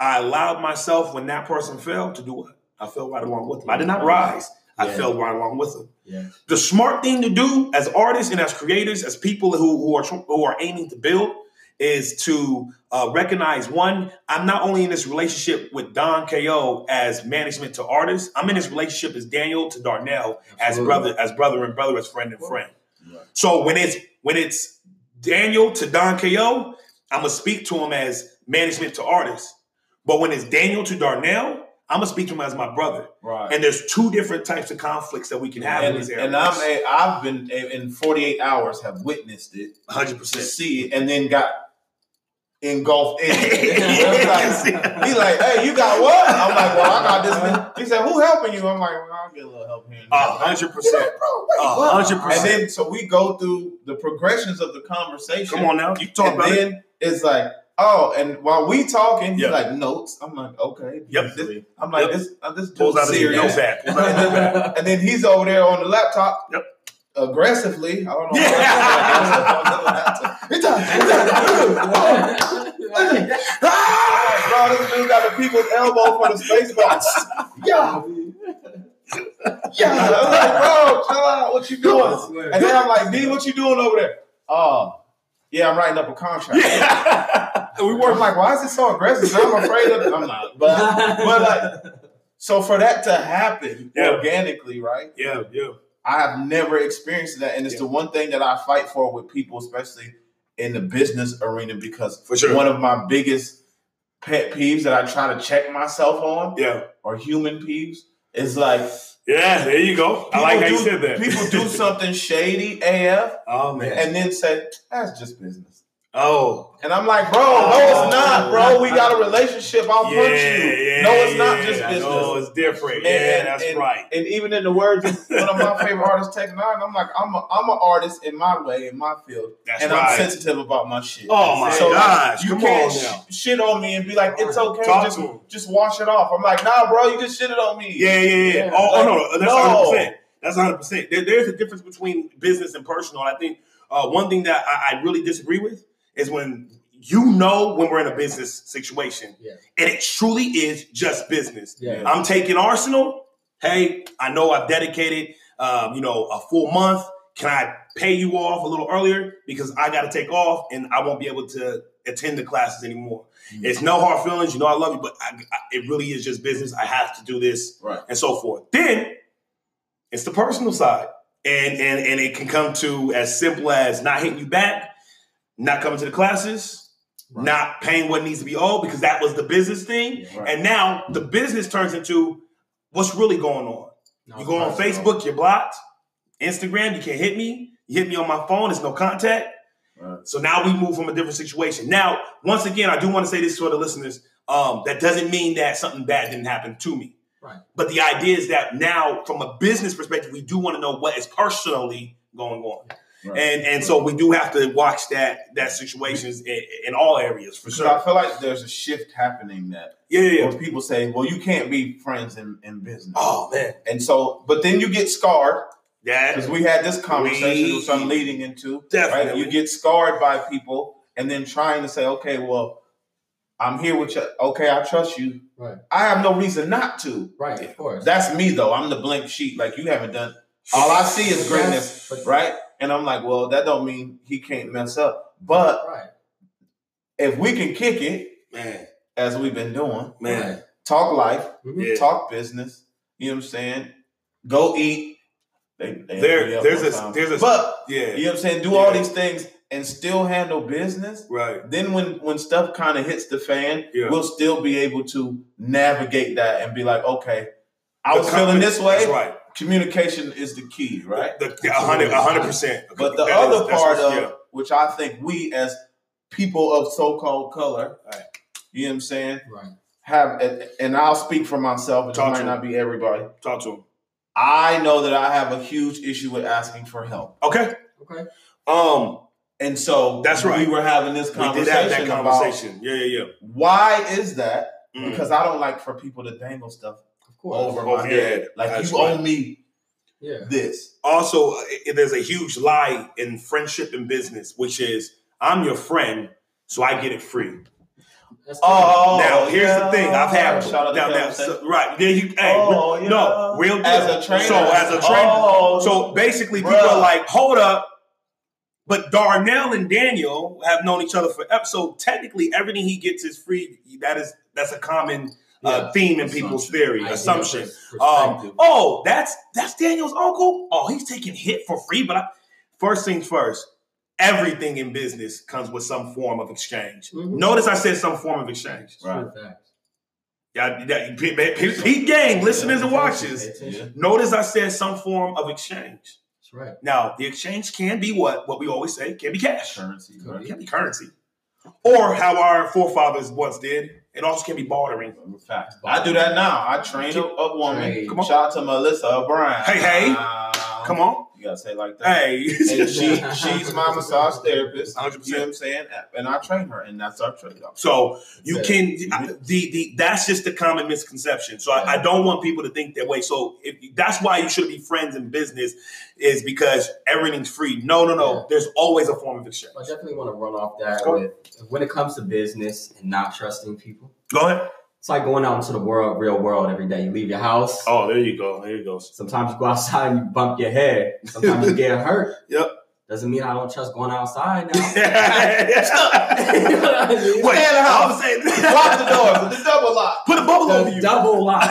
I allowed myself when that person fell to do what? I fell right along with them. I did not rise. I fell right along with them. Yeah. The smart thing to do as artists and as creators, as people who are aiming to build, is to recognize, one, I'm not only in this relationship with Don K.O. as management to artists. I'm in this relationship as Daniel to Darnell, as brother and brother, as friend and friend. Right. So when it's Daniel to Don K.O., I'm gonna speak to him as management to artists. But when it's Daniel to Darnell, I'm gonna speak to him as my brother, right? And there's two different types of conflicts that we can have in these areas. And I've been in 48 hours have witnessed it, 100%, see it, and then got engulfed in it. He's like, "Hey, you got what?" I'm like, "Well, I got this." Man. He said, "Who helping you?" I'm like, "Well, I'll get a little help here." 100%, bro. 100%. And then so we go through the progressions of the conversation. Come on now, you talk about it. And then it's like, oh, and while we talking, he's like notes. I'm like, okay. Yep. This pulls out serious. Notes app. And then he's over there on the laptop. Yep. Aggressively. I don't know. Bro, this dude got the people's elbow for the space box. Yeah. I'm like, bro, chill out. What you doing? And then I'm like, D, what you doing over there? Oh. Yeah, I'm writing up a contract. Yeah. We work like, why is it so aggressive? I'm afraid of it. I'm not. But like, so for that to happen organically, right? Yeah. I have never experienced that. And it's the one thing that I fight for with people, especially in the business arena, because for sure, one of my biggest pet peeves that I try to check myself on or human peeves is like, yeah, there you go. I like how you said that. People do something shady AF, oh man, and then say, that's just business. Oh. And I'm like, bro, no, it's not, bro. We got a relationship. I'll punch you. Yeah, no, it's not just business. No, it's different. And, that's right. And even in the words of one of my favorite artists, Tech N9ne, I'm like, I'm an artist in my way, in my field. That's right. I'm sensitive about my shit. Oh, my gosh. You can't shit on me and be like, it's okay. Just wash it off. I'm like, nah, bro, you just shitted on me. Yeah. Oh, no. That's 100%. There's a difference between business and personal. I think one thing that I really disagree with is when when we're in a business situation, and it truly is just business. Yeah. I'm taking Arsenal. Hey, I know I've dedicated, a full month. Can I pay you off a little earlier because I got to take off and I won't be able to attend the classes anymore? Mm-hmm. It's no hard feelings. You know I love you, but it really is just business. I have to do this and so forth. Then it's the personal side, and it can come to as simple as not hitting you back. Not coming to the classes, not paying what needs to be owed because that was the business thing. Yeah, right. And now the business turns into what's really going on. No, you go on Facebook, you're blocked. Instagram, you can't hit me. You hit me on my phone, there's no contact. Right. So now we move from a different situation. Now, once again, I do want to say this to the listeners. That doesn't mean that something bad didn't happen to me. Right. But the idea is that now, from a business perspective, we do want to know what is personally going on. Yeah. Right. And so we do have to watch that situations in all areas for sure. I feel like there's a shift happening that where people say, well, you can't be friends in business. Oh man. And so but then you get scarred. Yeah. Because we had this conversation which I'm leading into. Definitely. Right? You get scarred by people and then trying to say, okay, well, I'm here with you. Okay, I trust you. Right. I have no reason not to. Right, of course. That's me though. I'm the blank sheet. Like you haven't done all I see is greatness, right? And I'm like, well, that don't mean he can't mess up. But if we can kick it, as we've been doing, talk life, talk business, you know what I'm saying? Go eat. You know what I'm saying? Do all these things and still handle business. Right. Then when stuff kind of hits the fan, we'll still be able to navigate that and be like, okay, I was feeling this way. That's right. Communication is the key, right? 100%. But the other part of which I think we as people of so-called color, you know what I'm saying, have, and I'll speak for myself, but it might not be everybody. Talk to him. I know that I have a huge issue with asking for help. Okay. And so that's right. We were having this conversation. We did have that conversation. Yeah. Why is that? Mm. Because I don't like for people to dangle stuff. Over my head. Like, you owe me this. Also, there's a huge lie in friendship and business, which is, I'm your friend, so I get it free. Now, here's the thing. I've had... real deal. As a trainer. So, basically, people are like, hold up. But Darnell and Daniel have known each other forever. So, technically, everything he gets is free. That's a common... theme in people's theory, assumption. That's Daniel's uncle? Oh, he's taking hit for free. But first things first, everything in business comes with some form of exchange. Mm-hmm. Notice I said some form of exchange. Right. Yeah, Pete Gang, listeners and watchers, notice I said some form of exchange. That's right. Now, the exchange can be what we always say, can be cash. Currency. It can be currency. Or how our forefathers once did. It also can be bartering. Fact. I do that now. I train a woman. Come on. Shout out to Melissa O'Brien. Hey. Come on. You got to say it like that. Hey. And she's my massage therapist. 100%. You know what I'm saying? And I train her, and that's our trade off. So you that's just the common misconception. So I don't want people to think that way. So that's why you should be friends in business is because everything's free. No. Yeah. There's always a form of exchange. I definitely want to run off that when it comes to business and not trusting people. Go ahead. It's like going out into the real world every day. You leave your house. Oh, there you go. There you go. Sometimes you go outside and you bump your head. Sometimes you get hurt. Yep. Doesn't mean I don't trust going outside now. I'm saying, lock the doors with the double lock. Put a bubble over you. Double lock.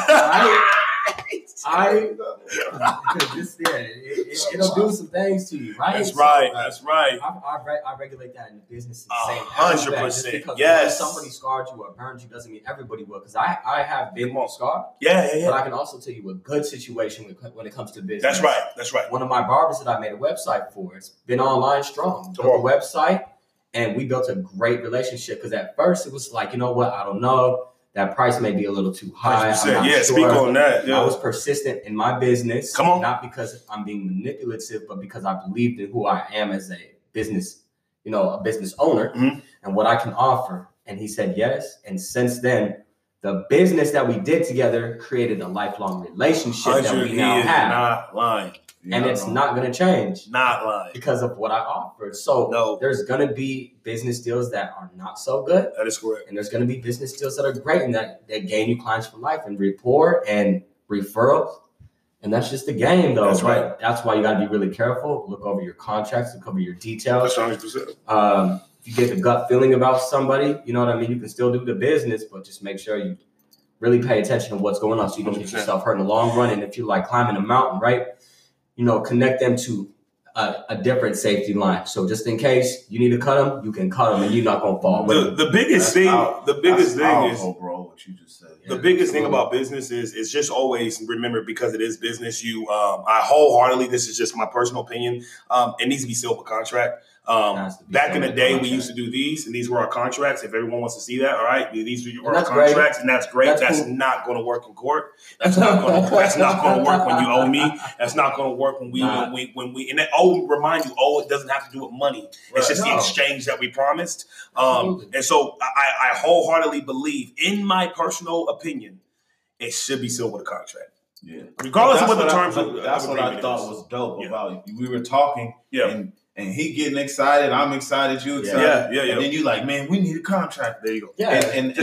It'll do some things to you, right? That's right. I regulate that in the business. 100%. Yes. Somebody scarred you or burned you doesn't mean everybody will. Because I have been scarred. Yeah. But I can also tell you a good situation when it comes to business. That's right. One of my barbers that I made a website for, it's been online strong. Built a website. And we built a great relationship because at first it was like, you know what? I don't know. That price may be a little too high. I'm not sure. Speak on that. Yeah. I was persistent in my business. Come on. Not because I'm being manipulative, but because I believed in who I am as a business, you know, a business owner and what I can offer. And he said yes. And since then, the business that we did together created a lifelong relationship that we now have. Not lying. And it's not going to change. Not lying. Because of what I offered. So there's going to be business deals that are not so good. That is correct. And there's going to be business deals that are great and that gain you clients for life and rapport and referrals. And that's just the game, though. That's right. That's why you got to be really careful. Look over your contracts. Look over your details. That's 100%. If you get the gut feeling about somebody, you know what I mean? You can still do the business, but just make sure you really pay attention to what's going on so you don't get yourself hurt in the long run. And if you're like climbing a mountain, right? You know, connect them to a different safety line. So just in case you need to cut them, you can cut them and you're not going to fall. The biggest thing about business is it's just always remember, because it is business, you, I wholeheartedly, this is just my personal opinion. It needs to be sealed with contract. Back in the day, we used to do these, and these were our contracts. If everyone wants to see that, all right, these are our contracts, and that's great. That's not going to work in court. That's not going to work when you owe me. That's not going to work when we. And remind you, it doesn't have to do with money. It's just the exchange that we promised. And so I wholeheartedly believe, in my personal opinion, it should be sealed with a contract. Yeah, regardless of what the terms. That's what I thought was dope about it. We were talking. Yeah. And he getting excited, I'm excited, you excited. Yeah. And then you like, man, we need a contract. There you go. Yeah. And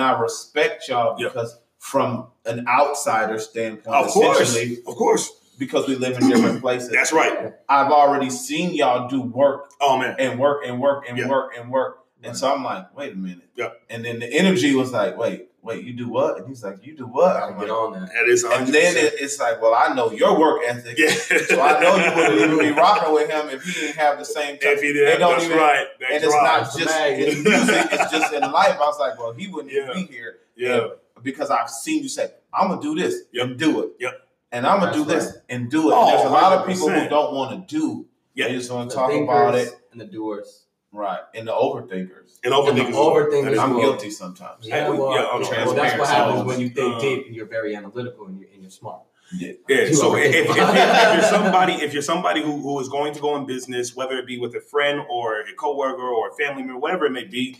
I respect y'all because from an outsider standpoint, of course, because we live in different places. That's right. I've already seen y'all do work. Oh man. And work. And so I'm like, wait a minute. Yep. And then the energy was like, wait, you do what? And he's like, you do what? I'm like, get on that. That is 100%. And then it's like, well, I know your work ethic. Yeah. So I know you wouldn't even be rocking with him if he didn't have the same type. If he didn't, that's even, right. That's and it's right. Not just in music, it's just in life. I was like, well, he wouldn't even be here. Yeah. Because I've seen you say, I'm going to do this and do it. Yep. And I'm going to do this and do it. And there's a lot of people who don't want to do. Yeah. They just want to talk about it. And the doers. Right, and the overthinkers. I'm guilty sometimes. Yeah, well, that's what happens when you think deep and you're very analytical and you're smart. Yeah. So if you're somebody who is going to go in business, whether it be with a friend or a coworker or a family member, whatever it may be,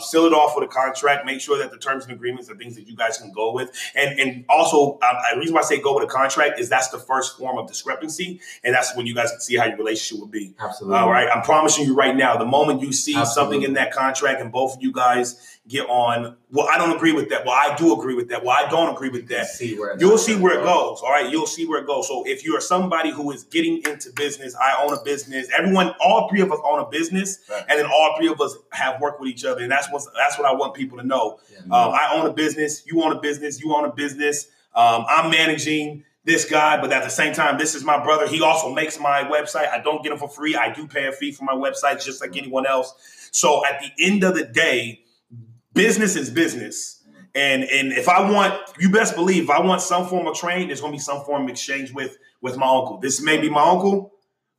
seal it off with a contract. Make sure that the terms and agreements are things that you guys can go with. And also, the reason why I say go with a contract is that's the first form of discrepancy, and that's when you guys can see how your relationship will be. Absolutely. All right. I'm promising you right now, the moment you see something in that contract, and both of you guys get on, well, I don't agree with that. Well, I do agree with that. Well, I don't agree with that. You'll see where it goes. All right. You'll see where it goes. So if you are somebody who is getting into business, I own a business, everyone, all three of us own a business, right. And then all three of us have worked with each other. And that's what I want people to know. Yeah, I own a business. You own a business. You own a business. I'm managing this guy, but at the same time, this is my brother. He also makes my website. I don't get him for free. I do pay a fee for my website, just like anyone else. So at the end of the day, business is business. And if I want, you best believe, if I want some form of trade, there's going to be some form of exchange with my uncle. This may be my uncle,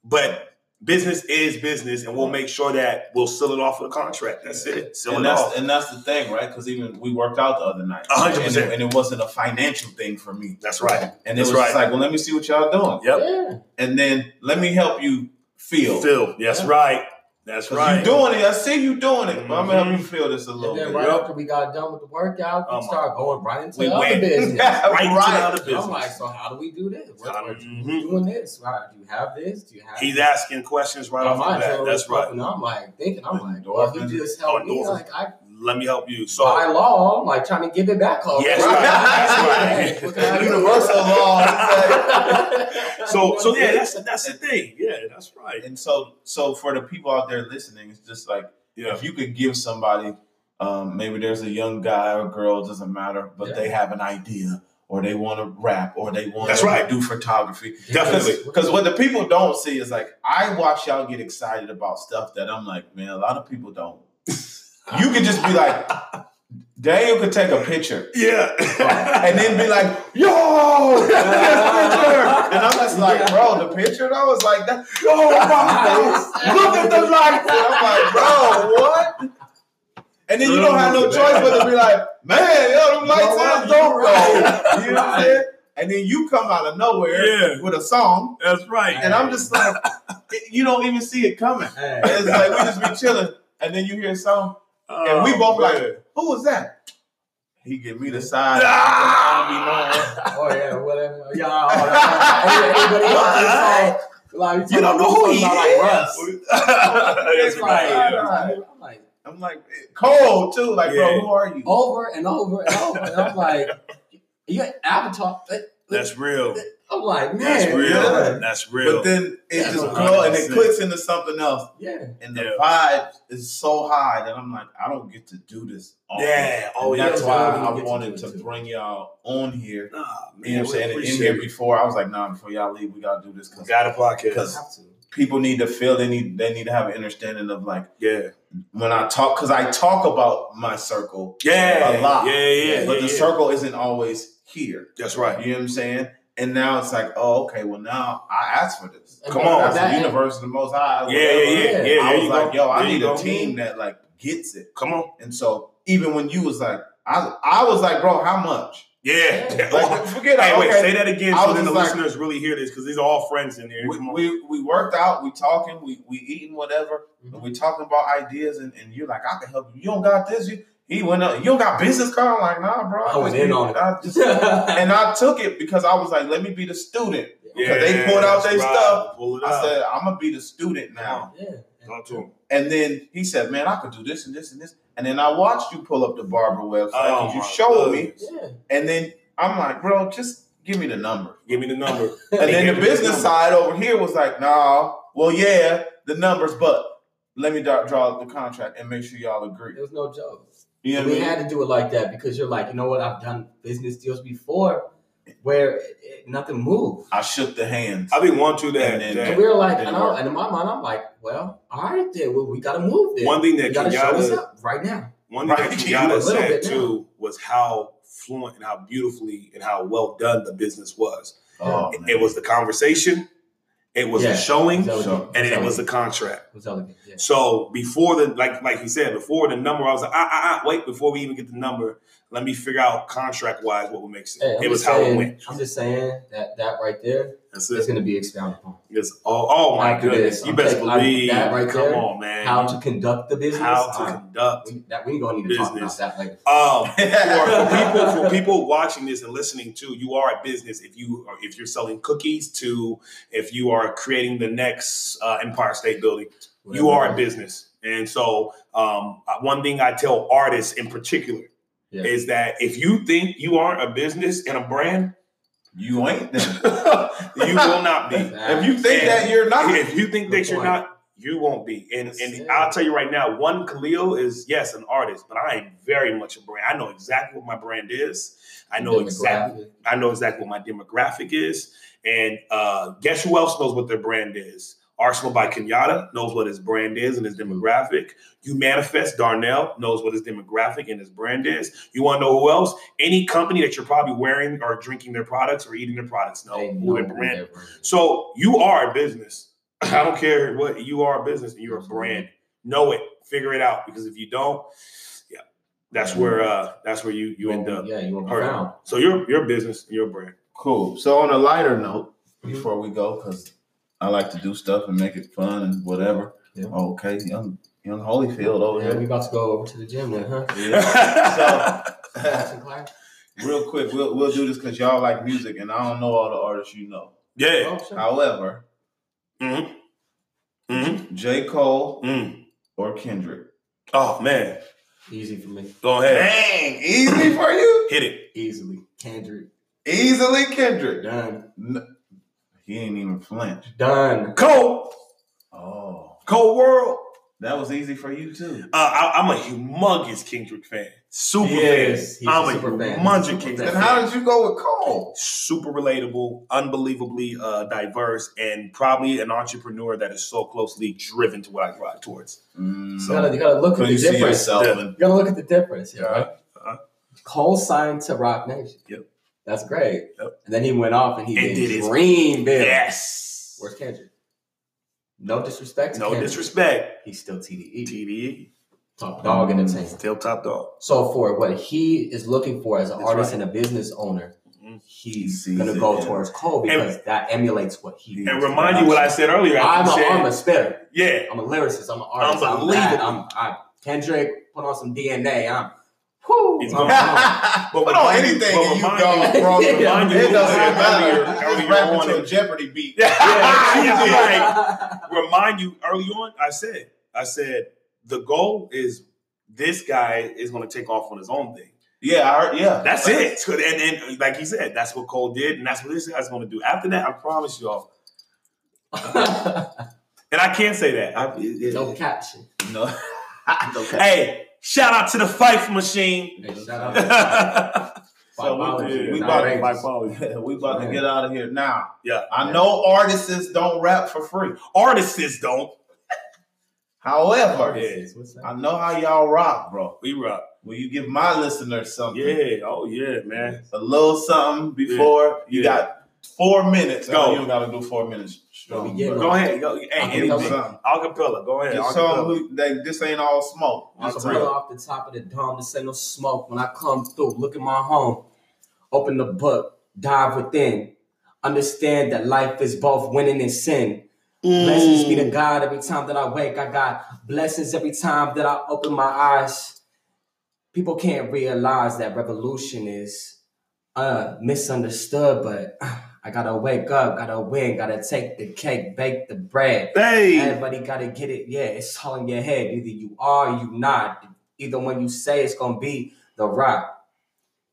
but business is business. And we'll make sure that we'll seal it off with a contract. That's it. Seal it off. And that's the thing, right? Because even we worked out the other night. 100%. And it wasn't a financial thing for me. That's right. And it was just like, well, let me see what y'all doing. Yep. Yeah. And then let me help you feel. That's right. That's right. You doing it. I see you doing it. Mm-hmm. But I'm going to help you feel this a little bit. Right after we got done with the workout, we started going right into the business. Right into the business. I'm like, so how do we do this? We're doing this. Right. Do you have this? He's asking questions right off the bat. That's right. And I'm like thinking, well, he just helped me. Let me help you. So by law, I'm like trying to give it back. Yes, right. That's right. Universal law. So yeah, that's the thing. Yeah, that's right. And so for the people out there listening, it's just like if you could give somebody, maybe there's a young guy or girl, doesn't matter, but they have an idea or they want to rap or they want to do photography. Definitely. Because what the people don't see is like I watch y'all get excited about stuff that I'm like, man, a lot of people don't. You can just be like, Daniel could take a picture. Yeah. And then be like, yo, this picture. And I'm just like, bro, the picture though is like that. Yo, my look at the lights. And I'm like, bro, what? And then you don't have no choice but to be like, man, yo, them lights are dope though. You know what I'm saying? And then you come out of nowhere with a song. That's right. And I'm just like, you don't even see it coming. It's like, we just be chilling. And then you hear a song. And we both like, who was that? He give me the side. Whatever. Everybody else you don't know who he is. That's right. I'm like, cold too. Like, bro, who are you? Over and over. And I'm like, you got Avatar. That's real. I'm like, man. That's real. But then it just grows and it clicks into something else. Yeah. And the vibe is so high that I'm like, I don't get to do this all that's why I wanted to bring y'all on here. Nah, man. You know what I'm saying? And in here before, I was like, nah, before y'all leave, we got to do this. We got to block it. Because people need to feel, they need to have an understanding of like, when I talk, because I talk about my circle a lot. But the circle isn't always here. That's right. You know what I'm saying? And now it's like, oh, okay, well, now I asked for this. Come on. That's the universe of the Most High. Yeah. I was like, yo, I need a team that, like, gets it. Come on. And so even when you was like, I was like, bro, how much? Yeah. Like, forget that. Hey, wait, say that again so then the listeners really hear this because these are all friends in here. We worked out. We talking. We eating whatever. Mm-hmm. And we talking about ideas. And you're like, I can help you. You don't got this. He went up. You don't got business card? I'm like, nah, bro. I was in on it. And I took it because I was like, let me be the student. Because they pulled out their stuff. I said, I'm going to be the student now. Yeah. Talk to him. And then he said, man, I could do this and this and this. And then I watched you pull up the barber website. Oh, you showed me. Yeah. And then I'm like, bro, just give me the number. And then the business side over here was like, nah, well, yeah, the numbers, but let me draw up the contract and make sure y'all agree. There's no joke. You know we had to do it like that because you're like, you know what? I've done business deals before where nothing moved. I shook the hands. I've been wanting to that. And we were like, and in my mind, I'm like, well, all right, then we got to move there. One thing that Kijada show us up right now. One thing that Kijada said too was how fluent and how beautifully and how well done the business was. Oh, it was the conversation. It was the showing, and it was the contract. So before the like he said, before the number, I was like, wait, before we even get the number, let me figure out contract wise what would make sense. Hey, it was how it went. I'm just saying that right there, that's it. It's going to be expounded upon. Oh my goodness, you best believe that right there. Come on, man, how to conduct the business. We gonna need to talk about that later. For people watching this and listening too, you are a business if you're selling cookies to, if you are creating the next Empire State Building, you are a business. And so one thing I tell artists in particular is that if you think you aren't a business and a brand, you ain't them. You will not be. If you think that you're not. If you think that you're not, you won't be. And I'll tell you right now, Khalil is, yes, an artist, but I am very much a brand. I know exactly what my brand is. I know exactly what my demographic is. And guess who else knows what their brand is? Arsenal by Kenyatta knows what his brand is and his demographic. You Manifest, Darnell, knows what his demographic and his brand is. You want to know who else? Any company that you're probably wearing or drinking their products or eating their products knows who their brand is. So you are a business. I don't care what. You are a business and you're a brand. Know it. Figure it out. Because if you don't, that's where you end up. Yeah, you are around. So you're a business and you're a brand. Cool. So on a lighter note, before we go, because I like to do stuff and make it fun and whatever. Yeah. Okay, young Holyfield over here. We about to go over to the gym then, huh? Yeah. So, real quick, we'll do this because y'all like music and I don't know all the artists you know. Yeah. Oh, sure. However, J. Cole or Kendrick. Oh, man. Easy for me. Go ahead. Dang, easy for you? Hit it. Easily Kendrick. Done. He didn't even flinch. Done. Cold. Oh. Cold World. That was easy for you, too. I'm a humongous Kendrick fan. Super fan. I'm a humongous Kendrick fan. Then how did you go with Cole? Super relatable, unbelievably diverse, and probably an entrepreneur that is so closely driven to what I drive towards. So you got to look at the difference. You got to look at the difference. Yeah. Right? Cole signed to Rock Nation. Yep. That's great. Yep. And then he went off and he did dream big. Yes. Where's Kendrick? No disrespect to Kendrick. No disrespect. He's still TDE. TDE. Top dog entertainment. Still top dog. So for what he is looking for as an artist and a business owner, he's going to go towards Cole because that emulates what he is. And remind you what I said earlier. I'm a spitter. Yeah. I'm a lyricist. I'm an artist. I'm Kendrick, put on some DNA. Put on anything and you go wrong. It doesn't matter. Earlier rapping on to a Jeopardy beat. Remind you, early on, I said, the goal is this guy is going to take off on his own thing. Yeah. That's it. And like he said, that's what Cole did, and that's what this guy's going to do. After that, I promise y'all. And I can't say that. No caption. No. Hey, shout out to the Fife Machine. Hey, shout out. So we about to get out of here now. Yeah. I know artists don't rap for free. Artists don't. However, I know how y'all rock, bro. We rock. Will you give my listeners something? Yeah. Oh, yeah, man. A little something before you got 4 minutes. Go. You don't got to do 4 minutes. Strong, go ahead. Go. Hey, acapella. Go ahead. This ain't all smoke. Just real off the top of the dome. This ain't no smoke. When I come through, look at my home. Open the book. Dive within. Understand that life is both winning and sin. Blessings be to God every time that I wake. I got blessings every time that I open my eyes. People can't realize that revolution is misunderstood, but I gotta wake up, gotta win, gotta take the cake, bake the bread. Hey. Everybody gotta get it. Yeah, it's all in your head. Either you are or you not. Either one you say, it's gonna be the rock.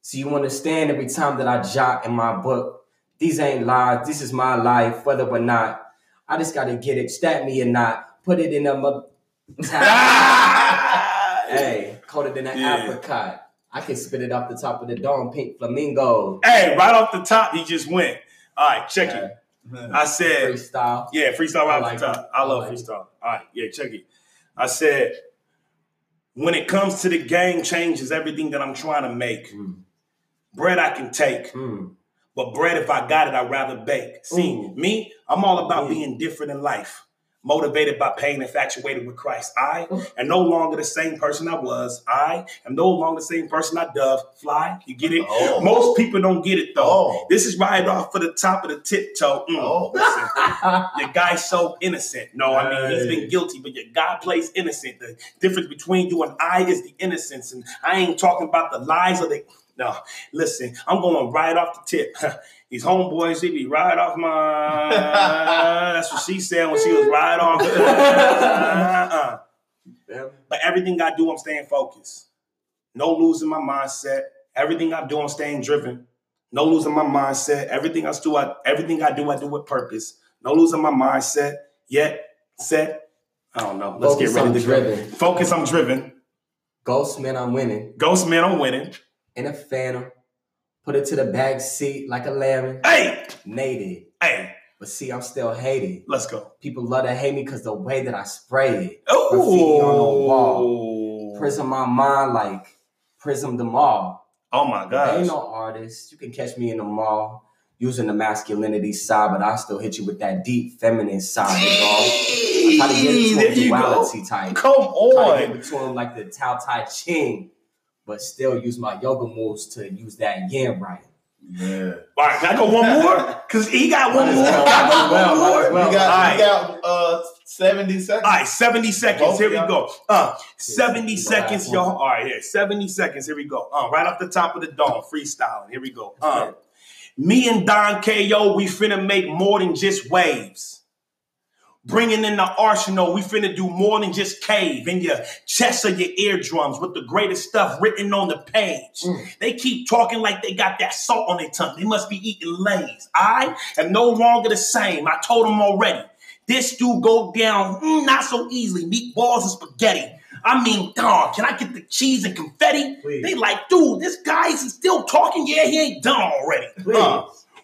So you understand every time that I jot in my book, these ain't lies, this is my life, whether or not. I just gotta get it, stab me or not, put it in a hey, colder than an apricot. I can spit it off the top of the dome, pink flamingo. Hey, right off the top, he just went. All right, check it. I said freestyle. Yeah, freestyle right off the top. I love freestyle. All right, yeah, check it. I said, when it comes to the game changes everything that I'm trying to make. Bread I can take. But bread, if I got it, I'd rather bake. See, me, I'm all about being different in life. Motivated by pain, infatuated with Christ. I am no longer the same person I was. I am no longer the same person I dove. Fly, you get it? Oh. Most people don't get it, though. Oh. This is right off for the top of the tiptoe. Your guy's so innocent. No, I mean, he's been guilty, but your guy plays innocent. The difference between you and I is the innocence. And I ain't talking about the lies or the... No, listen, I'm going right off the tip. These homeboys, they be right off my... That's what she said when she was right off. But everything I do, I'm staying focused. No losing my mindset. Everything I do, I'm staying driven. No losing my mindset. Everything I do, I do with purpose. No losing my mindset. Yet, set, I don't know. Let's get ready to driven. Focus, I'm driven. Ghost man, I'm winning. In a phantom, put it to the back seat like a lemon. Hey! Native. Hey! But see, I'm still hated. Let's go. People love to hate me because the way that I spray it. Oh! Graffiti on the wall. Prism my mind like prism them all. Oh my gosh. Ain't no artist. You can catch me in the mall using the masculinity side, but I still hit you with that deep feminine side. I try to get to a duality type. Come on. I try to get between like the Tao Tai Ching. But still use my yoga moves to use that yin right. Yeah. All right, can I go one more? Because he got one more. We got 70 seconds. All right, 70 seconds. Both here we go. 70 seconds, y'all. All right, here. 70 seconds. Here we go. Right off the top of the dome. Freestyling. Here we go. Me and Don K.O., we finna make more than just waves. Bringing in the arsenal, we finna do more than just cave in your chest or your eardrums with the greatest stuff written on the page. They keep talking like they got that salt on their tongue. They must be eating Lay's. I am no longer the same. I told them already. This dude go down not so easily. Meatballs and spaghetti. I mean, dog, can I get the cheese and confetti? Please. They like, dude, this guy is still talking. Yeah, he ain't done already.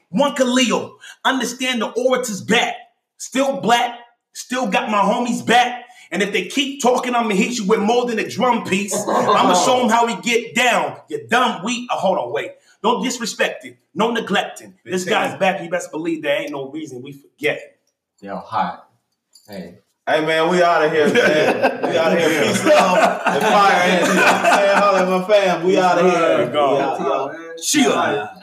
One Khalil, understand the orator's back. Still black. Still got my homies back. And if they keep talking, I'm going to hit you with more than a drum piece. I'm going to show them how we get down. You dumb weak. Oh, hold on, wait. No disrespecting. No neglecting. This guy's back. You best believe there ain't no reason we forget. They're hot. Hey. Hey, man, we out of here, man. We out of here. Peace, love, and fire. You know what I'm saying? Holla at my fam. We out of here. There we go. Chill.